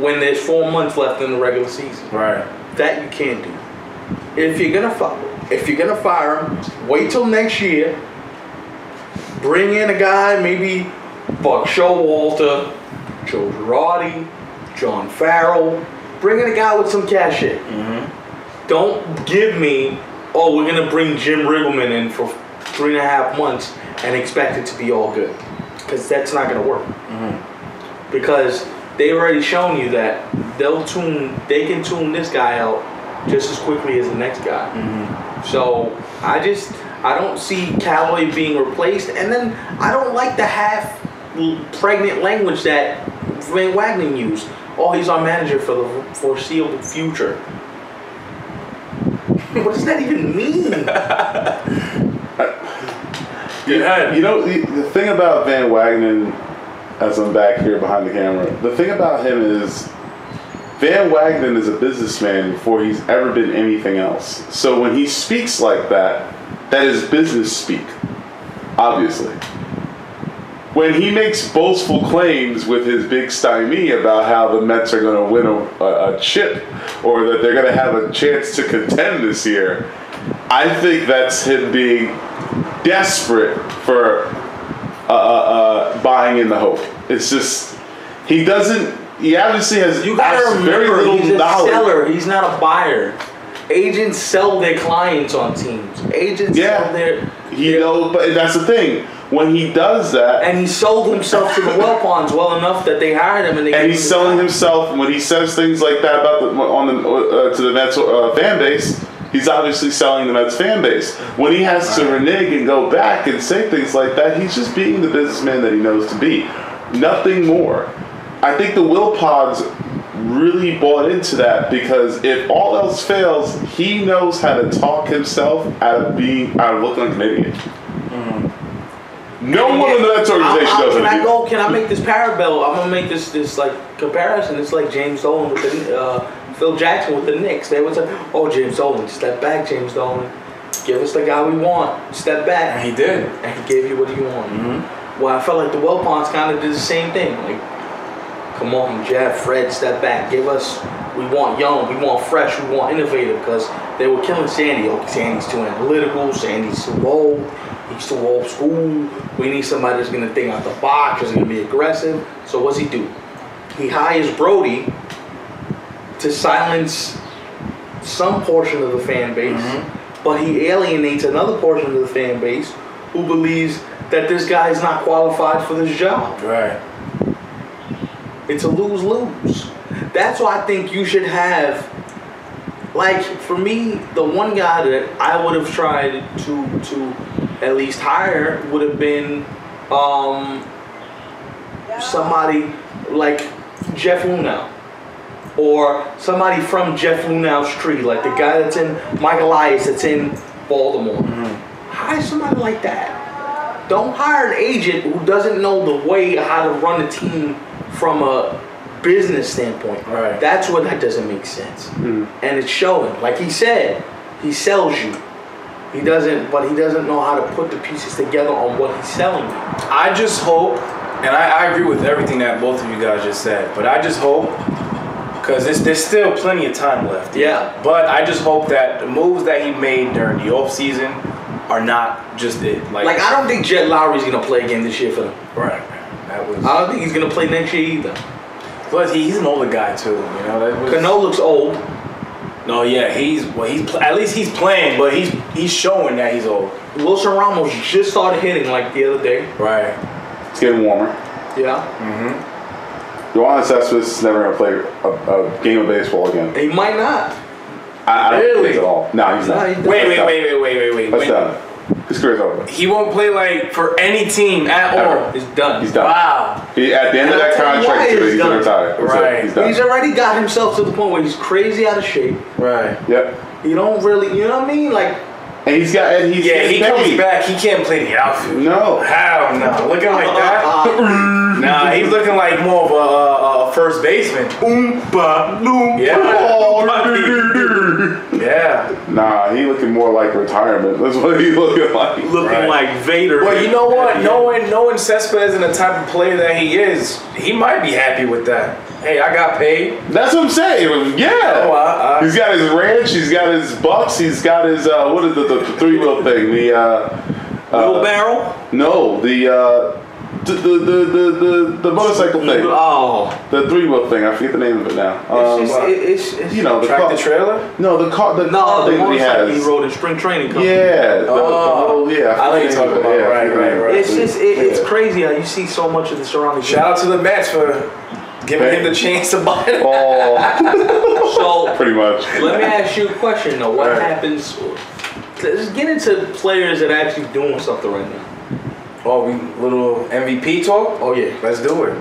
when there's 4 months left in the regular season. Right. That you can't do. If you're gonna fire him, wait till next year. Bring in a guy, maybe Buck Showalter, Joe Girardi, John Farrell. Bring in a guy with some cachet. Mm-hmm. Don't give me, oh, we're gonna bring Jim Riggleman in for 3.5 months and expect it to be all good, because that's not going to work. Mm-hmm. Because they've already shown you that they can tune this guy out just as quickly as the next guy. Mm-hmm. So I don't see Callaway being replaced, and then I don't like the half pregnant language that Van Wagenen used. Oh, he's our manager for the foreseeable future. What does that even mean? You know, the thing about Van Wagenen, as I'm back here behind the camera, the thing about him is Van Wagenen is a businessman before he's ever been anything else. So when he speaks like that, that is business speak, obviously. When he makes boastful claims with his big stymie about how the Mets are going to win a chip, or that they're going to have a chance to contend this year, I think that's him being desperate for buying in the hope. It's just he doesn't. He obviously has. You gotta remember, very little he's a knowledge. Seller. He's not a buyer. Agents sell their clients on teams. Agents sell their. You know, but that's the thing. When he does that, and he sold himself to the Wilpons well enough that they hired him, and he's selling himself when he says things like that about to the Mets fan base. He's obviously selling the Mets fan base. When he has to renege and go back and say things like that, he's just being the businessman that he knows to be. Nothing more. I think the Wilpons really bought into that because if all else fails, he knows how to talk himself out of looking like an idiot. Mm-hmm. No one in the Mets organization does it. Can I make this parallel? I'm gonna make this like comparison. It's like James Dolan with the. Phil Jackson with the Knicks. They would say, oh, James Dolan, step back, James Dolan. Give us the guy we want. Step back. And he did. And he gave you what you want. Mm-hmm. Well, I felt like the Wilpons kind of did the same thing. Like, come on, Jeff, Fred, step back. Give us, we want young, we want fresh, we want innovative, because they were killing Sandy. Oh, Sandy's too analytical, Sandy's too old, he's too old school. We need somebody that's going to think out the box, that's going to be aggressive. So what's he do? He hires Brody to silence some portion of the fan base, but he alienates another portion of the fan base who believes that this guy is not qualified for this job. Right. It's a lose-lose. That's why I think you should have, like, for me, the one guy that I would have tried to at least hire would have been somebody like Jeff Lunau. Or somebody from Jeff Lunau's tree, like the guy that's in Mike Elias that's in Baltimore. Mm-hmm. Hire somebody like that. Don't hire an agent who doesn't know the way how to run a team from a business standpoint. Right. That's where that doesn't make sense. Mm-hmm. And it's showing. Like he said, he sells you. He doesn't, but he doesn't know how to put the pieces together on what he's selling. I just hope, and I agree with everything that both of you guys just said, but I just hope, because there's still plenty of time left. Yeah. But I just hope that the moves that he made during the offseason are not just it. Like I don't think Jed Lowry's going to play again this year for them. Right. I don't think he's going to play next year either. Plus, he's an older guy, too. You know, Cano looks old. No, yeah, he's playing, but he's showing that he's old. Wilson Ramos just started hitting like the other day. Right. It's getting warmer. Yeah. Mm-hmm. Yoán Cespedes never gonna play a game of baseball again. He might not. I don't think at all. No, he's not. Wait. That's done. His career's over. He won't play like for any team at all. He's done. He's done. Wow. He, at the end of that contract, he's going to retire. Right. He's done. He's already got himself to the point where he's crazy out of shape. Right. Yep. You don't really, you know what I mean? Like. And he's got, and he's. Yeah, he comes back. He can't play the outfield. No. How? No. Looking like that? Nah, he's looking like more of a first baseman. Oompa, loompa. Yeah. Yeah. Nah, he looking more like retirement. That's what he's looking like. Looking like Vader. Well, you know what? Yeah. Knowing Cespedes and the type of player that he is, he might be happy with that. Hey, I got paid. That's what I'm saying. Yeah. Oh, he's got his ranch. He's got his bucks. He's got his, what is the three-wheel thing? The wheelbarrow? No, the motorcycle thing. Oh. The three-wheel thing. I forget the name of it now. It's you know, the tractor trailer? No, the car. The thing that he has. He rode in spring training company. Yeah. I know you're talking about. Yeah, right. It's crazy how you see so much of the surrounding. Shout out to the Mets for giving him the chance to buy it. Oh. So pretty much. Let me ask you a question though. What happens? Let's get into players that are actually doing something right now. Oh, we little MVP talk? Oh yeah, let's do it.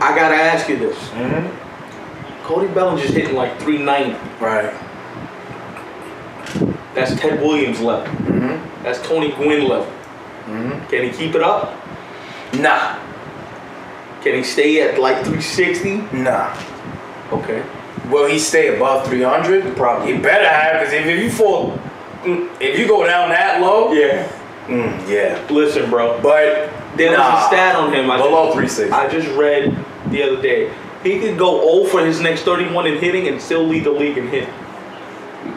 I gotta ask you this. Mm-hmm. Cody Bellinger's hitting like 390. Right. That's Ted Williams level. Mm-hmm. That's Tony Gwynn level. Mm-hmm. Can he keep it up? Nah. Can he stay at like 360? Nah. Okay. Will he stay above 300? Probably. He better have, because if you go down that low, yeah. Yeah. Listen, bro. But there was a stat on him. Below 360. I just read the other day. He could go 0 for his next 31 in hitting and still lead the league in hitting.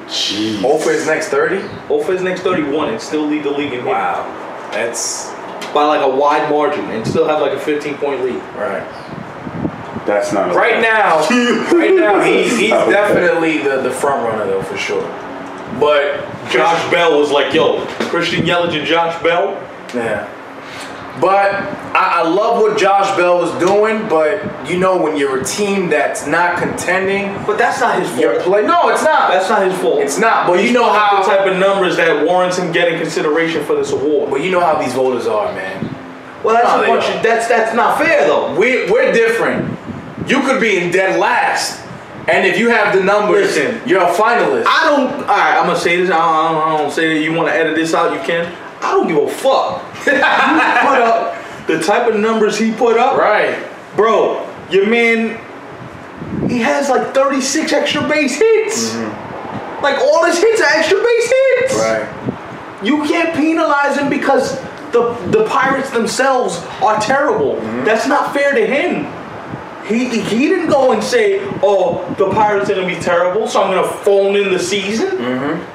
Jeez. 0 for his next 30? 0 for his next 31 and still lead the league in hitting. Wow. That's by like a wide margin and still have like a 15-point lead. Right. That's not right now. Right now, he's definitely the front runner though for sure. But Josh Bell was like, yo, Christian Yelich and Josh Bell. Yeah. But I love what Josh Bell was doing, but you know when you're a team that's not contending. But that's not his fault. No, it's not. That's not his fault. It's not. But you know how the type of numbers that warrants him getting consideration for this award. But you know how these voters are, man. Well, that's not fair though. We're different. You could be in dead last, and if you have the numbers, you're a finalist. All right, I'm gonna say this. I don't say that. You want to edit this out? You can. I don't give a fuck. You put up the type of numbers he put up. Right. Bro, your man, he has like 36 extra base hits. Mm-hmm. Like all his hits are extra base hits. Right. You can't penalize him because the Pirates themselves are terrible. Mm-hmm. That's not fair to him. He didn't go and say, oh, the Pirates are going to be terrible, so I'm going to phone in the season. Mm-hmm.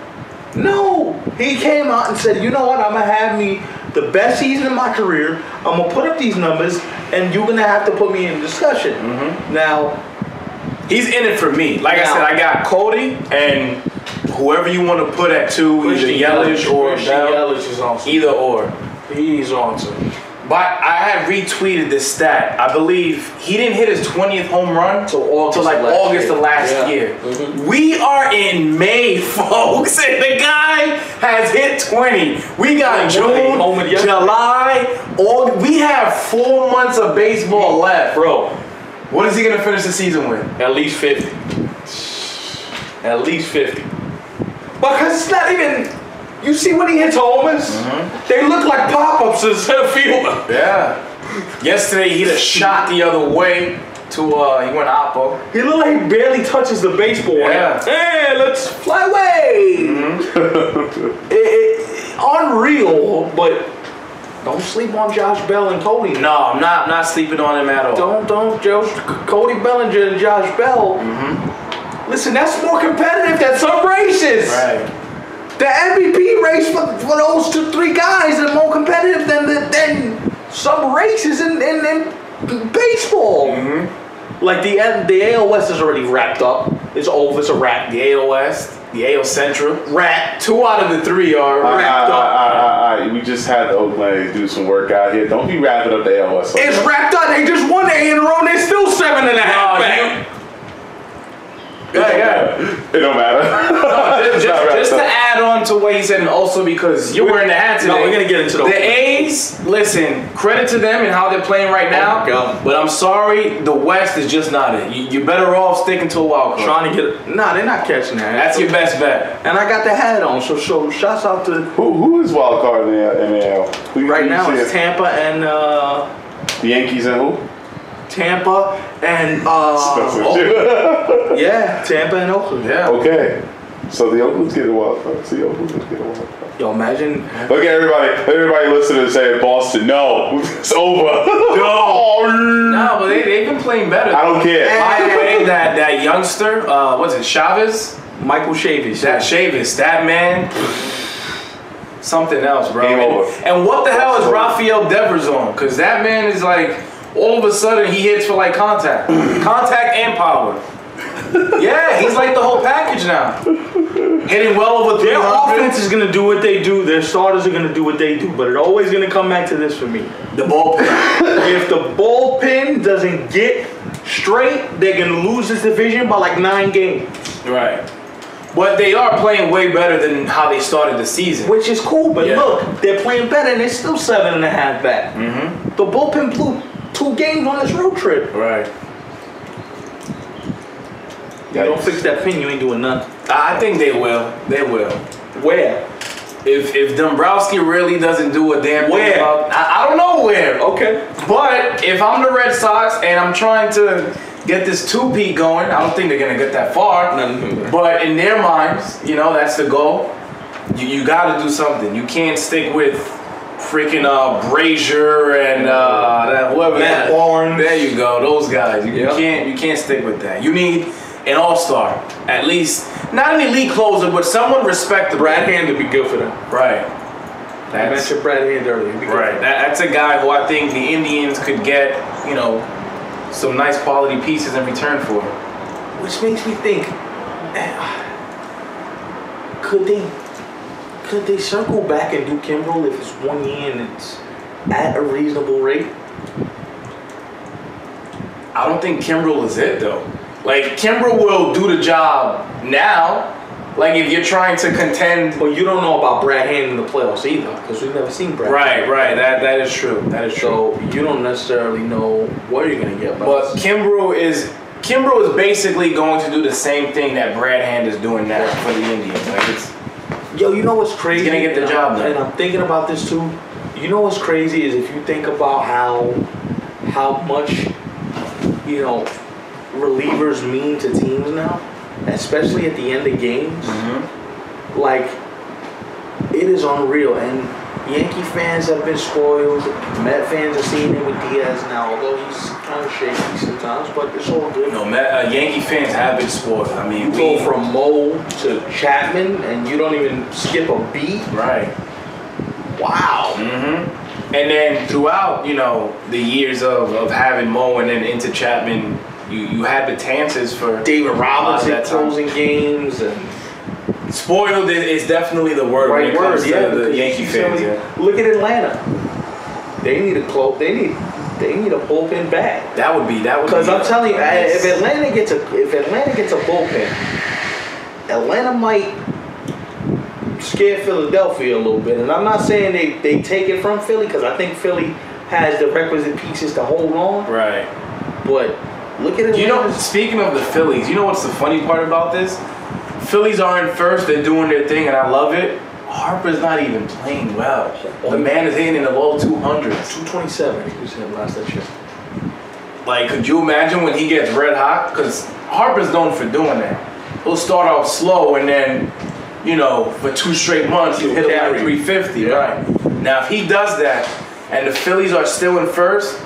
No, he came out and said, you know what, I'm going to have me the best season of my career. I'm going to put up these numbers, and you're going to have to put me in discussion. Mm-hmm. Now, he's in it for me. Like I said, I got Cody and whoever you want to put at two, Christian Yelich or Bell. Yelich is on. Either or. He's on to. But I had retweeted this stat. I believe he didn't hit his 20th home run till August of last year. Mm-hmm. We are in May, folks, and the guy has hit 20. We got June, July, August. We have 4 months of baseball left, bro. What is he gonna finish the season with? At least 50. At least 50. Because it's not even. You see when he hits homers? Mm-hmm. They look like pop-ups instead of field. Yeah. Yesterday he hit a shot the other way. He went oppo. He looked like he barely touches the baseball. Yeah. Hey, let's fly away. Mm-hmm. Unreal, but don't sleep on Josh Bell and Cody. No, I'm not sleeping on him at all. Don't, Cody Bellinger and Josh Bell. Mm-hmm. Listen, that's more competitive than some races. Right. The MVP race for those three guys are more competitive than some races in baseball. Mm-hmm. Like the AL West is already wrapped up. It's over. It's a wrap. The AL West. The AL Central. Rat. 2 out of the 3 are wrapped up. We just had the Oakland do some work out here. Don't be wrapping up the AL West. It's wrapped up. They just won 8 in a row. They're still 7.5 back. It don't matter. No, just to add on to what he said, and also because you're wearing the hat today. No, we're gonna get into the A's. Listen, credit to them and how they're playing right now. Oh, but I'm sorry, the West is just not it. You're better off sticking to a wild card. Trying to get. Nah, they're not catching that. That's your best bet. And I got the hat on, so shouts out to who is wild card in the AL? Right now it's Tampa and the Yankees and who? Tampa and Oakland. Yeah, Tampa and Oakland. Yeah. Okay. So the Oakland's getting wild card. Yo, imagine. Look at everybody listening and saying Boston. No, it's over. No, but they've been playing better. I don't care. By the way, that youngster, was it Chavez? Michael Chavis. That man. Something else, bro. Game over. And what the hell is Rafael Devers on? Because that man is like. All of a sudden, he hits for like contact and power. Yeah, he's like the whole package now. Hitting well over 300. Their offense is gonna do what they do. Their starters are gonna do what they do. But it's always gonna come back to this for me: the bullpen. If the bullpen doesn't get straight, they're gonna lose this division by like 9 games. Right. But they are playing way better than how they started the season. Which is cool. But look, they're playing better, and they're still 7.5 back. Mm-hmm. The bullpen blew 2 games on this road trip. Right. You don't fix that pin, you ain't doing nothing. I think they will. They will. Where? If Dombrowski really doesn't do a damn thing about, I don't know where. Okay. But if I'm the Red Sox and I'm trying to get this 2-peat going, I don't think they're gonna get that far. But in their minds, you know, that's the goal. You gotta do something. You can't stick with freaking Brazier and whoever that Warren. There you go, those guys. You can't stick with that. You need an all-star, at least not an elite closer, but someone respectable. Brad Hand would be good for them. Right. I mentioned Brad Hand earlier. Right. That's a guy who I think the Indians could get, you know, some nice quality pieces in return for. Which makes me think, could they circle back and do Kimbrel if it's 1 year and it's at a reasonable rate? I don't think Kimbrel is it, though. Like, Kimbrel will do the job now. Like, if you're trying to contend. But you don't know about Brad Hand in the playoffs either, because we've never seen Brad Hand. Right. That is true. That is true. So you don't necessarily know what you're going to get. But Kimbrel is basically going to do the same thing that Brad Hand is doing now for the Indians. Like, it's. Yo, you know what's crazy? He's gonna get the job done. And I'm thinking about this too. You know what's crazy is if you think about how much, you know, relievers mean to teams now, especially at the end of games. Mm-hmm. Like, it is unreal. And Yankee fans have been spoiled. Met fans are seeing it with Diaz now, although he's kind of shaky sometimes, but it's all good. No, Yankee fans have been spoiled. I mean, we go from Moe to Chapman, and you don't even skip a beat. Right. Wow. Mm-hmm. And then throughout, you know, the years of having Moe and then into Chapman, you had the chances for David Robinson closing games and. Spoiled is definitely the word. Right word, the Yankee fans. Look at Atlanta. They need a close. They need a bullpen bat. That would be that. Because I'm telling you, if Atlanta gets a bullpen, Atlanta might scare Philadelphia a little bit. And I'm not saying they take it from Philly, because I think Philly has the requisite pieces to hold on. Right. But look at Atlanta. You know, speaking of the Phillies, you know what's the funny part about this? Phillies are in first. They're doing their thing, and I love it. Harper's not even playing well. The man is hitting in the low 200s. 227. He was hitting last year. Like, could you imagine when he gets red hot? Because Harper's known for doing that. He'll start off slow and then, you know, for two straight months, he'll hit him like 350, yeah. Right? Now, if he does that and the Phillies are still in first,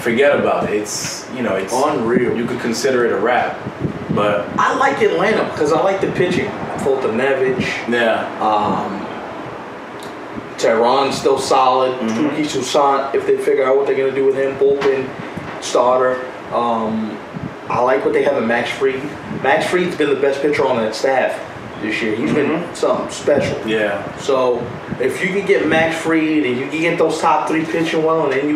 forget about it. It's, you know, it's unreal. You could consider it a wrap. But I like Atlanta because I like the pitching. Fultonevich. Yeah. Tehran's still solid. Chuki Toussaint, if they figure out what they're going to do with him, bullpen, starter. I like what they have in Max Fried. Max Fried's been the best pitcher on that staff this year. He's been something special. Yeah. So if you can get Max Fried and you can get those top three pitching well, and then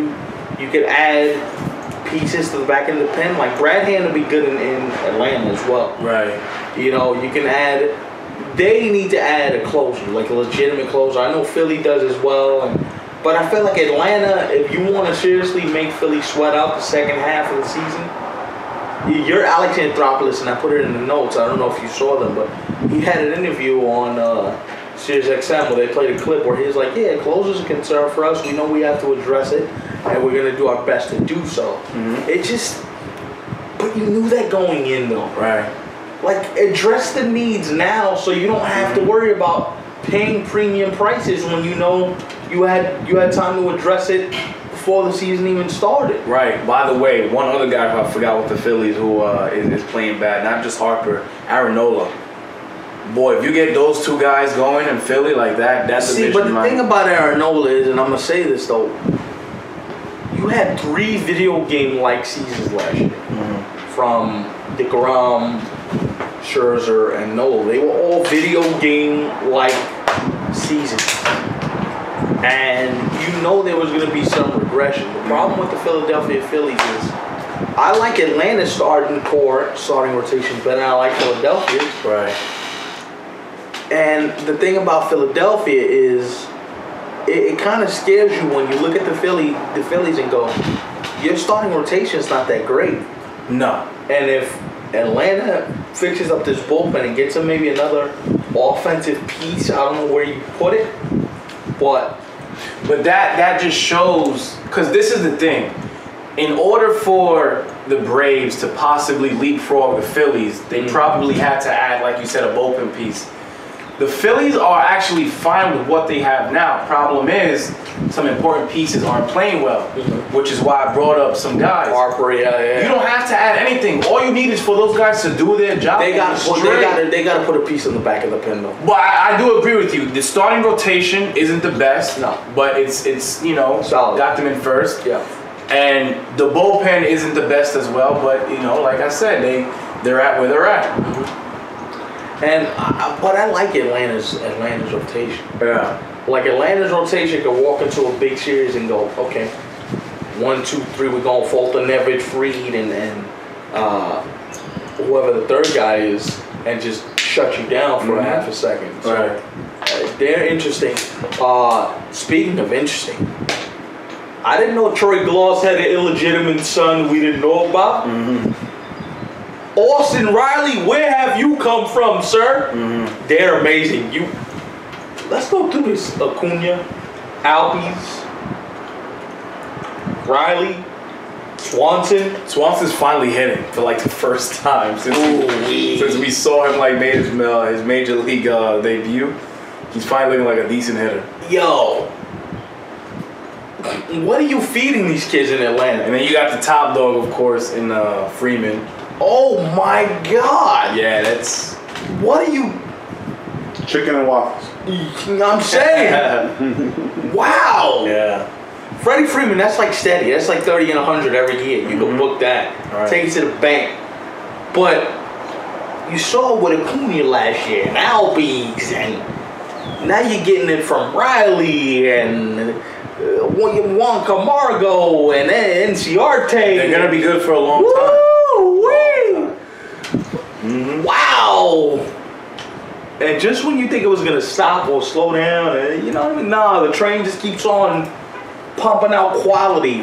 you can add pieces to the back end of the pen, like Brad Hand would be good in Atlanta as well. Right. You know, you can add. They need to add a closer, like a legitimate closer. I know Philly does as well, but I feel like Atlanta, if you want to seriously make Philly sweat out the second half of the season, you're Alex Anthopoulos, and I put it in the notes. I don't know if you saw them, but he had an interview on SiriusXM where they played a clip where he was like, yeah, closers are a concern for us. We know we have to address it, and we're going to do our best to do so. It just – but you knew that going in, though. Right. Like, address the needs now so you don't have to worry about paying premium prices when you know you had time to address it before the season even started. Right. By the way, one other guy who I forgot with the Phillies who is playing bad, not just Harper, Aaron Nola. Boy, if you get those two guys going in Philly like that, that's a division. See, but the thing about Aaron Nola is, and I'm going to say this, though, you had three video game-like seasons last year from DeGrom, Scherzer, and Nola. They were all video game-like seasons. And you know there was going to be some regression. The problem with the Philadelphia Phillies is I like Atlanta's starting rotation better than I like Philadelphia's. Right. And the thing about Philadelphia is it kind of scares you when you look at the Phillies and go, your starting rotation's not that great. No. And if Atlanta fixes up this bullpen and gets them maybe another offensive piece, I don't know where you put it, but that just shows, because this is the thing. In order for the Braves to possibly leapfrog the Phillies, they probably had to add, like you said, a bullpen piece. The Phillies are actually fine with what they have now. Problem is, some important pieces aren't playing well, which is why I brought up some guys. Harper, yeah. You don't have to add anything. All you need is for those guys to do their job. They got to put a piece in the back of the pen, though. Well, I do agree with you. The starting rotation isn't the best, but it's you know, solid. Got them in first. Yeah. And the bullpen isn't the best as well, but you know, like I said, they're at where they're at. And but I like Atlanta's rotation. Yeah. Like Atlanta's rotation could walk into a big series and go, okay, 1, 2, 3, we're going Fultonevich, Fried, and whoever the third guy is, and just shut you down for a half a second. So, right. They're interesting. Speaking of interesting, I didn't know Troy Gloss had an illegitimate son we didn't know about. Austin Riley, where have you come from, sir? They're amazing. Let's go through this. Acuna, Albies, Riley, Swanson. Swanson's finally hitting for like the first time since we saw him like made his major league debut. He's finally looking like a decent hitter. Yo, what are you feeding these kids in Atlanta? And then you got the top dog, of course, in Freeman. Oh my God! Yeah, that's. What are you? Chicken and waffles. I'm saying. Wow. Yeah. Freddie Freeman, that's like steady. That's like 30 and 100 every year. You can book that. Right. Take it to the bank. But you saw with Acuna last year and Albies, and now you're getting it from Riley and Juan Camargo and Enciarte. They're gonna be good for a long time. Wow! And just when you think it was going to stop or slow down, you know what I mean? Nah, the train just keeps on pumping out quality.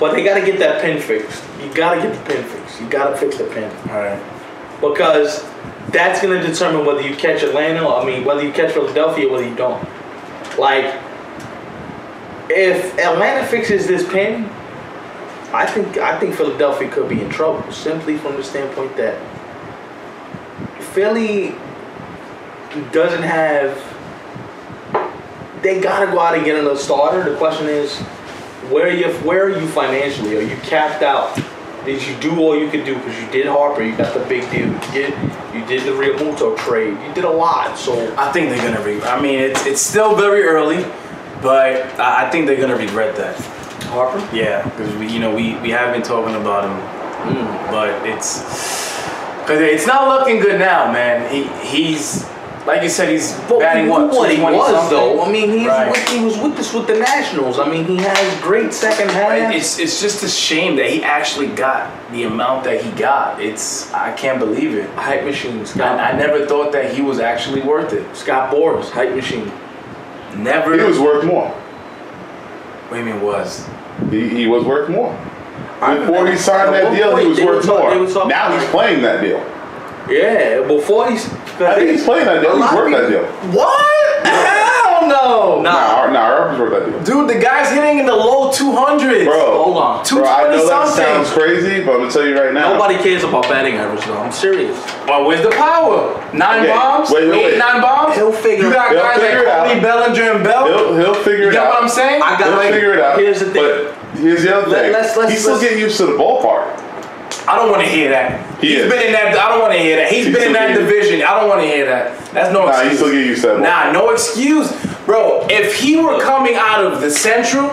But they got to get that pen fixed. You got to get the pen fixed. You got to fix the pen. All right. Because that's going to determine whether you catch Atlanta, whether you catch Philadelphia or whether you don't. Like, if Atlanta fixes this pen, I think Philadelphia could be in trouble, simply from the standpoint that Philly doesn't have. They gotta go out and get another starter. The question is, where are you financially? Are you capped out? Did you do all you could do? Because you did Harper, you got the big deal. You did the Realmuto trade. You did a lot. So I think they're gonna regret. I mean, it's still very early, but I think they're gonna regret that. Harper? Yeah, because we have been talking about him, but it's not looking good now, man. He's like you said, he's batting what he was though. I mean, he was with the Nationals. I mean, he has great second half. Right. It's just a shame that he actually got the amount that he got. I can't believe it. Hype machine. I never thought that he was actually worth it. Scott Boras, hype machine. Never. He was worth more. What do you mean was? He was worth more. Before he signed that deal, he was worth more. Now he's playing that deal. Yeah, before he's... I think he's playing that deal. He's worth that deal. What? Hell no. Nah, Harper's worth that deal. Dude, the guy's hitting in the low 200s. Bro. Hold on. 220-something. Bro, I know that sounds crazy, but I'm going to tell you right now. Nobody cares about batting average, though. I'm serious. Well, where's the power? 9 bombs? Wait. 8-9 bombs? He'll figure it out. You got guys like Cody Bellinger and Bell? He'll figure it out. You got what I'm saying? He'll figure it out. Here's the thing. Here's the other thing. He's still getting used to the ballpark. I don't want to hear that. He's been in that. I don't want to hear that. He's been in that division. I don't want to hear that. That's no excuse. Nah, you still get used to that. Nah, no excuse, bro. If he were coming out of the Central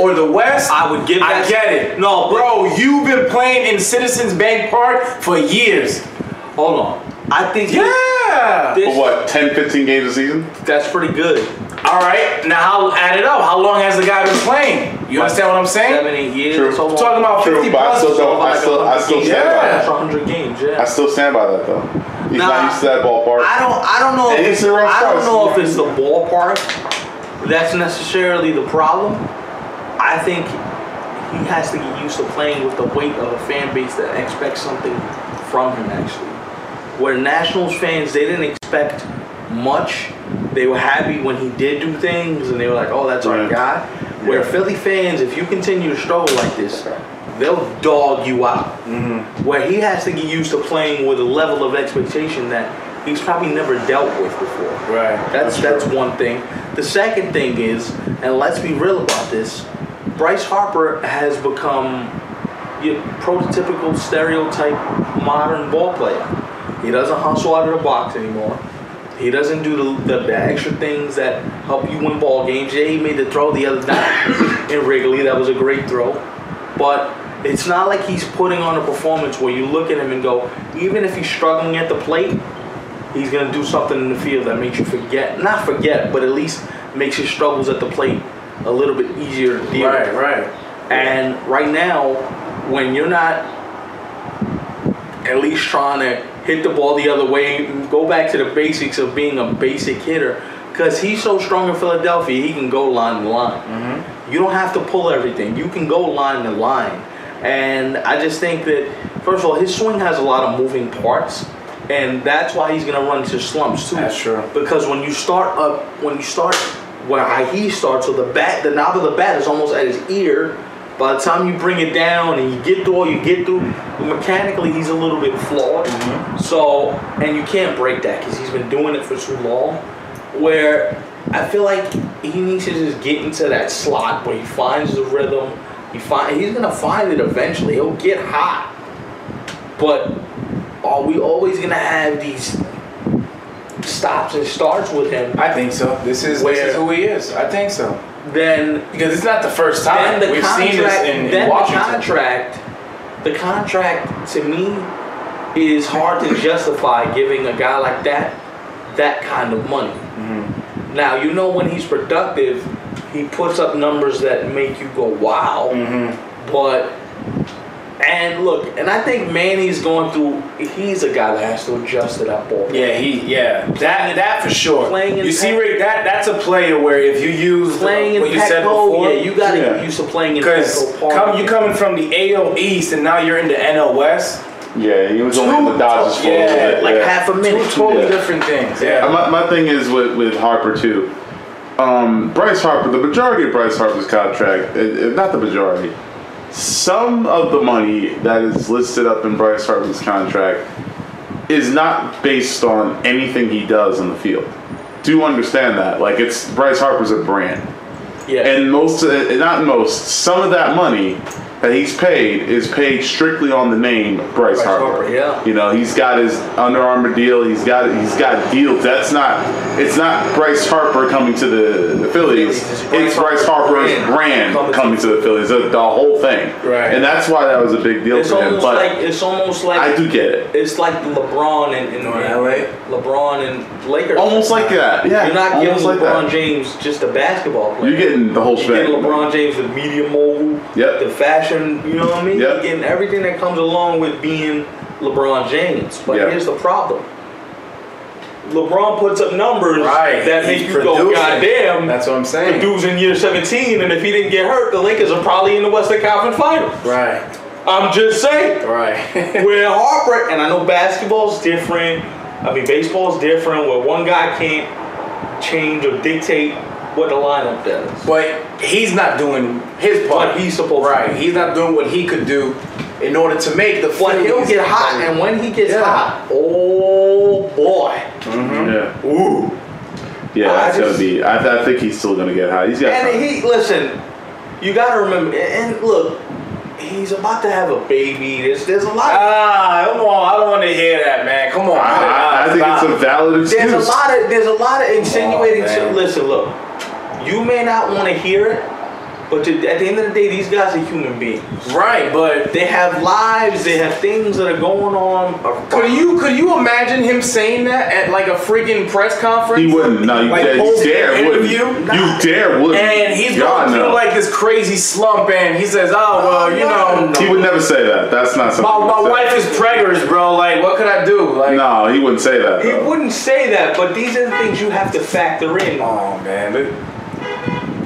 or the West, I would get that. I get it. No, bro, you've been playing in Citizens Bank Park for years. Hold on. I think. Yeah. For what? 10, 15 games a season. That's pretty good. All right. Now I'll add it up. How long has the guy been playing? You understand what I'm saying? 7, 8 years. True. So I'm talking about 50 plus. I still stand by that. 100 games. Yeah. I still stand by that though. He's not used to that ballpark. I don't know. I don't know if it's the ballpark that's necessarily the problem. I think he has to get used to playing with the weight of a fan base that expects something from him. Actually, where Nationals fans, they didn't expect much. They were happy when he did do things, and they were like, "Oh, that's our guy." Where Philly fans, if you continue to struggle like this, they'll dog you out. Mm-hmm. Where he has to get used to playing with a level of expectation that he's probably never dealt with before. Right. That's one thing. The second thing is, and let's be real about this, Bryce Harper has become your prototypical, stereotype, modern ball player. He doesn't hustle out of the box anymore. He doesn't do the extra things that help you win ball games. Yeah, he made the throw the other night in Wrigley. That was a great throw. But it's not like he's putting on a performance where you look at him and go, even if he's struggling at the plate, he's going to do something in the field that makes you forget. Not forget, but at least makes his struggles at the plate a little bit easier to deal with. Right. And right now, when you're not at least trying to hit the ball the other way, go back to the basics of being a basic hitter, because he's so strong in Philadelphia, he can go line to line. Mm-hmm. You don't have to pull everything. You can go line to line. And I just think that, first of all, his swing has a lot of moving parts, and that's why he's going to run into slumps too. That's true. Because when he starts, so the knob of the bat is almost at his ear. By the time you bring it down and you get through, mechanically he's a little bit flawed. Mm-hmm. So, and you can't break that because he's been doing it for too long. Where I feel like he needs to just get into that slot where he finds the rhythm. He's gonna find it eventually. He'll get hot. But are we always gonna have these stops and starts with him? I think so. This is who he is. I think so. Then, because it's not the first time we've seen this in Washington. The contract to me is hard to justify giving a guy like that kind of money. Mm-hmm. Now, when he's productive, he puts up numbers that make you go, wow. Mm-hmm. And I think Manny's going through. He's a guy that has to adjust to that ball. Yeah, that for sure. You see, Rick, that's a player where if you use what you said before, you got to get used to playing in Petco Park. Because you're coming from the AL East and now you're in the NL West. Yeah, he was only in the Dodgers for a little bit. Half a minute. Two totally different things. Yeah. My thing is with Harper too. Bryce Harper, the majority of Bryce Harper's contract, if not the majority. some of the money that is listed up in Bryce Harper's contract is not based on anything he does on the field. Do understand that. Like, it's Bryce Harper's a brand. Yeah. And most, not most, some of that money that he's paid is paid strictly on the name Bryce Harper. Yeah. You know, he's got his Under Armour deal. He's got deals. That's not. It's not Bryce Harper coming to the Phillies. It's Bryce Harper's brand coming to the Phillies. The whole thing. Right. And that's why that was a big deal for him. But like, it's almost like I do get it. It's like LeBron in LA. LeBron and Lakers. Almost like that. Yeah. You're not giving LeBron James just a basketball player. You're getting the whole shit. You're getting LeBron James the media mogul. Yep. The fashion. You know what I mean? Yep. Getting everything that comes along with being LeBron James. But here's the problem. LeBron puts up numbers that make you go, goddamn. That's what I'm saying. The dude's in year 17, and if he didn't get hurt, the Lakers are probably in the Western Conference Finals. Right. I'm just saying. Right. Where Harper, and I know basketball's different. I mean, baseball's different, where one guy can't change or dictate what the lineup does. But he's not doing his part. What he's supposed to do. He's not doing what he could do in order to make the play. He'll get hot, and when he gets hot, oh boy. Mm-hmm. Yeah. Ooh. Yeah, that's going to be – I think he's still going to get hot. He's got time. Listen, you got to remember – and look, he's about to have a baby. There's a lot. Come on. I don't want to hear that, man. Come on. I think it's a valid excuse. There's a lot of insinuating – listen, look. You may not want to hear it, but at the end of the day, these guys are human beings. Right, but they have lives. They have things that are going on. Could you imagine him saying that at like a freaking press conference? He wouldn't. No, you dare wouldn't. You dare wouldn't. And he's going through like this crazy slump, and he says, "Oh well, you know." He would never say that. That's not something. My wife is preggers, bro. Like, what could I do? Like, no, he wouldn't say that. He wouldn't say that. But these are the things you have to factor in. Oh man.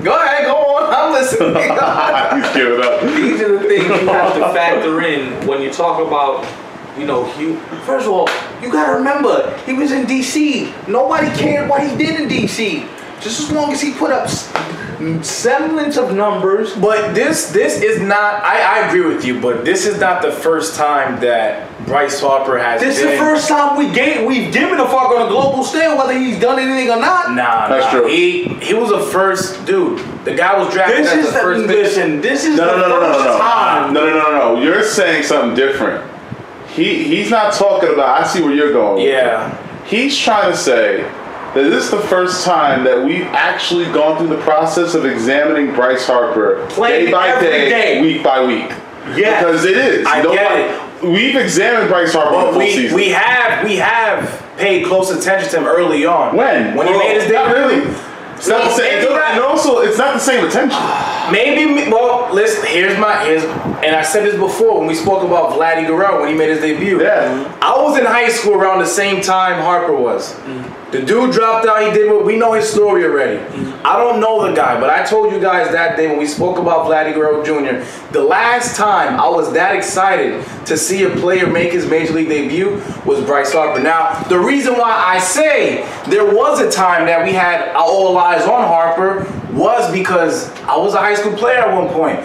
Go ahead, go on. I'm listening. He's giving up. These are the things you have to factor in when you talk about, you know, Hugh. First of all, you got to remember, he was in D.C. Nobody cared what he did in D.C. Just as long as he put up semblance of numbers. But this is not, I agree with you, but this is not the first time that Bryce Harper has been. This is the first time we've given a fuck on a global scale whether he's done anything or not. Nah, that's true. He was the first dude. The guy was drafted as the first. Listen, this is the first time. No. You're saying something different. He's not talking about, I see where you're going. Yeah. He's trying to say that this is the first time that we've actually gone through the process of examining Bryce Harper day by day, week by week. Yeah, because it is. I get it. We've examined Bryce Harper the full season. We have paid close attention to him early on. When he made his debut. Not really. It's not the same. And also, it's not the same attention. Maybe. Well, listen. Here's. And I said this before when we spoke about Vladdy Guerrero when he made his debut. Yeah. I was in high school around the same time Harper was. Mm-hmm. The dude dropped out, he did what we know his story already. Mm-hmm. I don't know the guy, but I told you guys that day when we spoke about Vladdy Guerrero Jr., the last time I was that excited to see a player make his major league debut was Bryce Harper. Now, the reason why I say there was a time that we had all eyes on Harper was because I was a high school player at one point.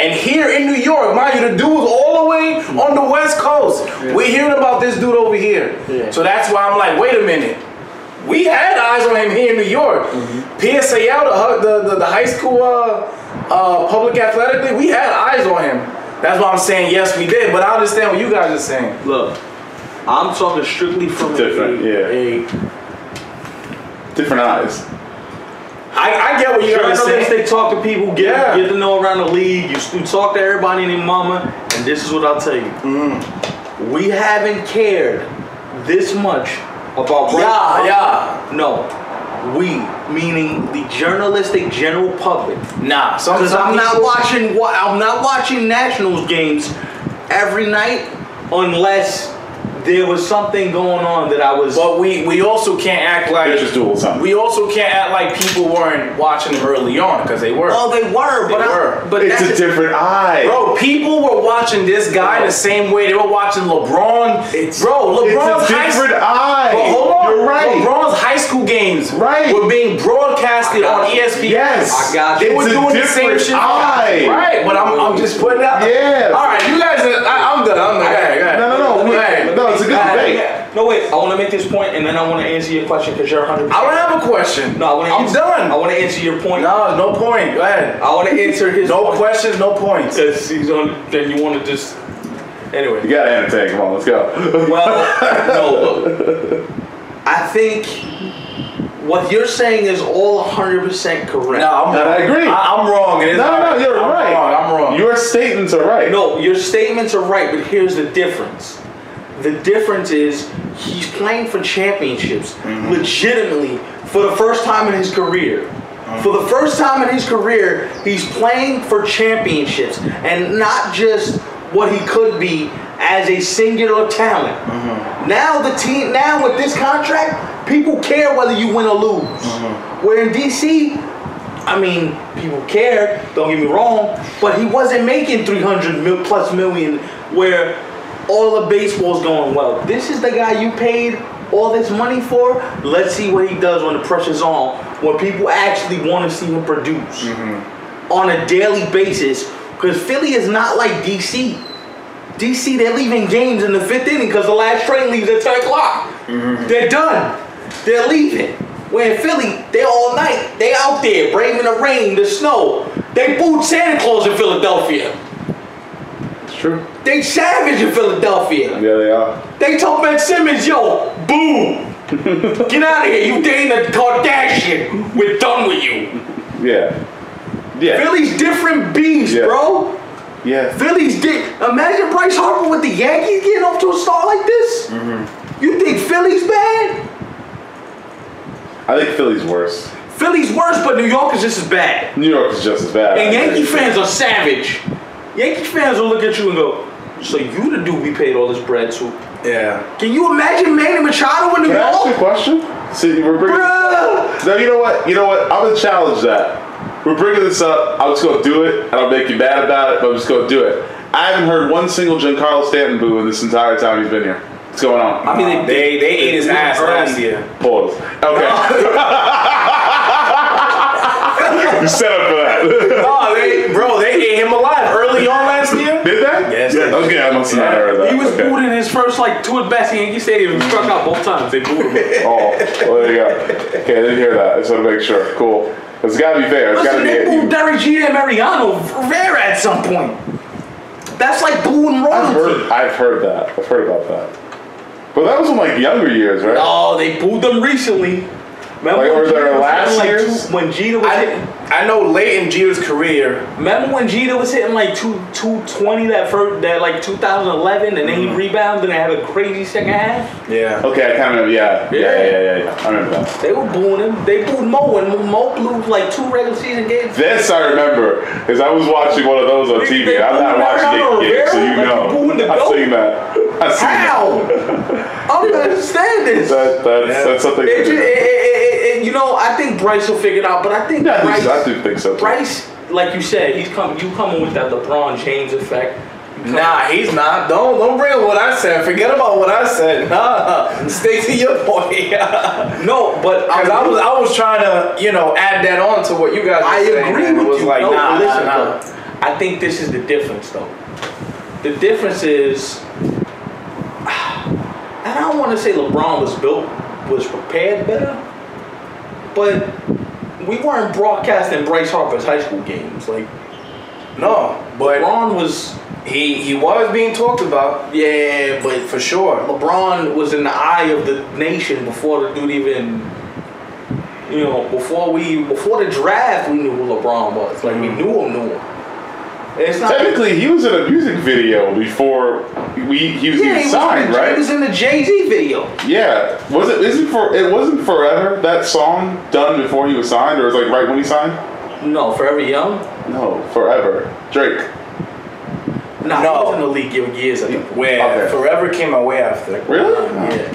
And here in New York, mind you, the dude was all the way on the West Coast. Yeah. We're hearing about this dude over here. Yeah. So that's why I'm like, wait a minute. We had eyes on him here in New York. Mm-hmm. PSAL, the high school public athletically, we had eyes on him. That's why I'm saying yes, we did. But I understand what you guys are saying. Look, I'm talking strictly from different eyes. I get what you're saying. They talk to people, get to know around the league. You talk to everybody and their mama, and this is what I'll tell you. Mm. We haven't cared this much about Bryce Harper. No. We, meaning the journalistic general public. Nah. Because I'm not watching Nationals games every night unless there was something going on that I was. But we also can't act like people weren't watching them early on, because they were. Oh, they were. But it's a different eye. Bro, people were watching this guy the same way they were watching LeBron. LeBron's high school. It's a different eye. But hold on. You're right. LeBron's high school games were being broadcasted on ESPN. Yes. I got you. They were doing the same shit. Right. But I'm just putting it out. Yeah. All right, you guys. I'm done. No, it's a good debate. No, wait. I want to make this point, and then I want to answer your question, because you're 100%. I don't have a question. No, I want to answer your point. No, no point. Go ahead. I want to answer his point. No questions, no points. Because he's on. Then you want to just. Anyway. You got to entertain. Come on, let's go. Well, no, look. I think what you're saying is all 100% correct. No, I agree. I'm wrong. No, you're right. I'm wrong. Your statements are right. No, your statements are right, but here's the difference. The difference is he's playing for championships, legitimately, for the first time in his career. For the first time in his career, he's playing for championships, and not just what he could be as a singular talent. Now the team, now with this contract, people care whether you win or lose. Where in DC, I mean, people cared. Don't get me wrong, but he wasn't making 300 plus million. Where all of baseball's going, well, this is the guy you paid all this money for. Let's see what he does when the pressure's on, when people actually want to see him produce on a daily basis. Because Philly is not like DC. DC, they're leaving games in the 5th inning because the last train leaves at 10 o'clock. They're done. They're leaving. Where in Philly, they're all night. They out there braving the rain, the snow. They booed Santa Claus in Philadelphia. True. They savage in Philadelphia. Yeah, they are. They told Ben Simmons, yo, boo. Get out of here. You dating a Kardashian. We're done with you. Yeah. Philly's different beast, bro. Yeah. Philly's Imagine Bryce Harper with the Yankees getting off to a start like this. You think Philly's bad? I think Philly's worse. Philly's worse, but New York is just as bad. New York is just as bad. And Yankee fans are savage. Yankee fans will look at you and go, so you the dude we paid all this bread to. Yeah. Can you imagine Manny Machado in the Can ball? I ask you a question? See, we're bringing No, you know what? You know what? I'm going to challenge that. We're bringing this up. I'm just going to do it, and I'll make you mad about it, but I'm just going to do it. I haven't heard one single Giancarlo Stanton boo in this entire time he's been here. What's going on? I mean, they ate his ass last year. Pause. Okay. You set up for that. No, they ate him alive early on last year. Did they? Yes. Okay, I must not heard that. He was booed in his first like 2 at bats at Yankee Stadium. He struck out both times. They booed him. Oh, well, there you go. Okay, I didn't hear that. I just want to make sure. Cool. It's got to be fair. It's got to be. They booed Derek Jeter and Mariano Rivera at some point. That's like booing royalty. I've heard that. I've heard about that. But that was in like younger years, right? No, they booed them recently. Remember like, or last year when Jeter was I know late in Jeter's career. Remember when Jeter was hitting like 220 that like 2011, and then he rebounded and had a crazy second half? Yeah. Okay, I kind of remember. Yeah. I remember that. They were booing him. They booed Mo, and Mo blew like 2 regular season games. This I remember, because I was watching one of those on TV. I'm not watching it yet, so you know. I've seen that. How? I don't understand this. That's something. You know, I think Bryce will figure it out, but I think I do think so. Bryce, like you said, you coming with that LeBron James effect. Nah, he's not. Don't bring up what I said. Forget about what I said. Nah, stay to your point. No, but I was trying to add that on to what you guys. I agree with you. Like, listen, I think this is the difference, though. The difference is, and I don't want to say LeBron was prepared better, but we weren't broadcasting Bryce Harper's high school games. Like, no, but LeBron was he was being talked about. Yeah, but for sure, LeBron was in the eye of the nation before the dude even. Before the draft, we knew who LeBron was. Like, we knew him. Technically, he was in a music video before he was even signed, right? He was in the Jay-Z video. Yeah, it wasn't Forever, that song, done before he was signed, or it was like right when he signed? No, Forever Young. No, Forever Drake. Nah, no, I was in the league years ago. Where Forever came my way after. Really?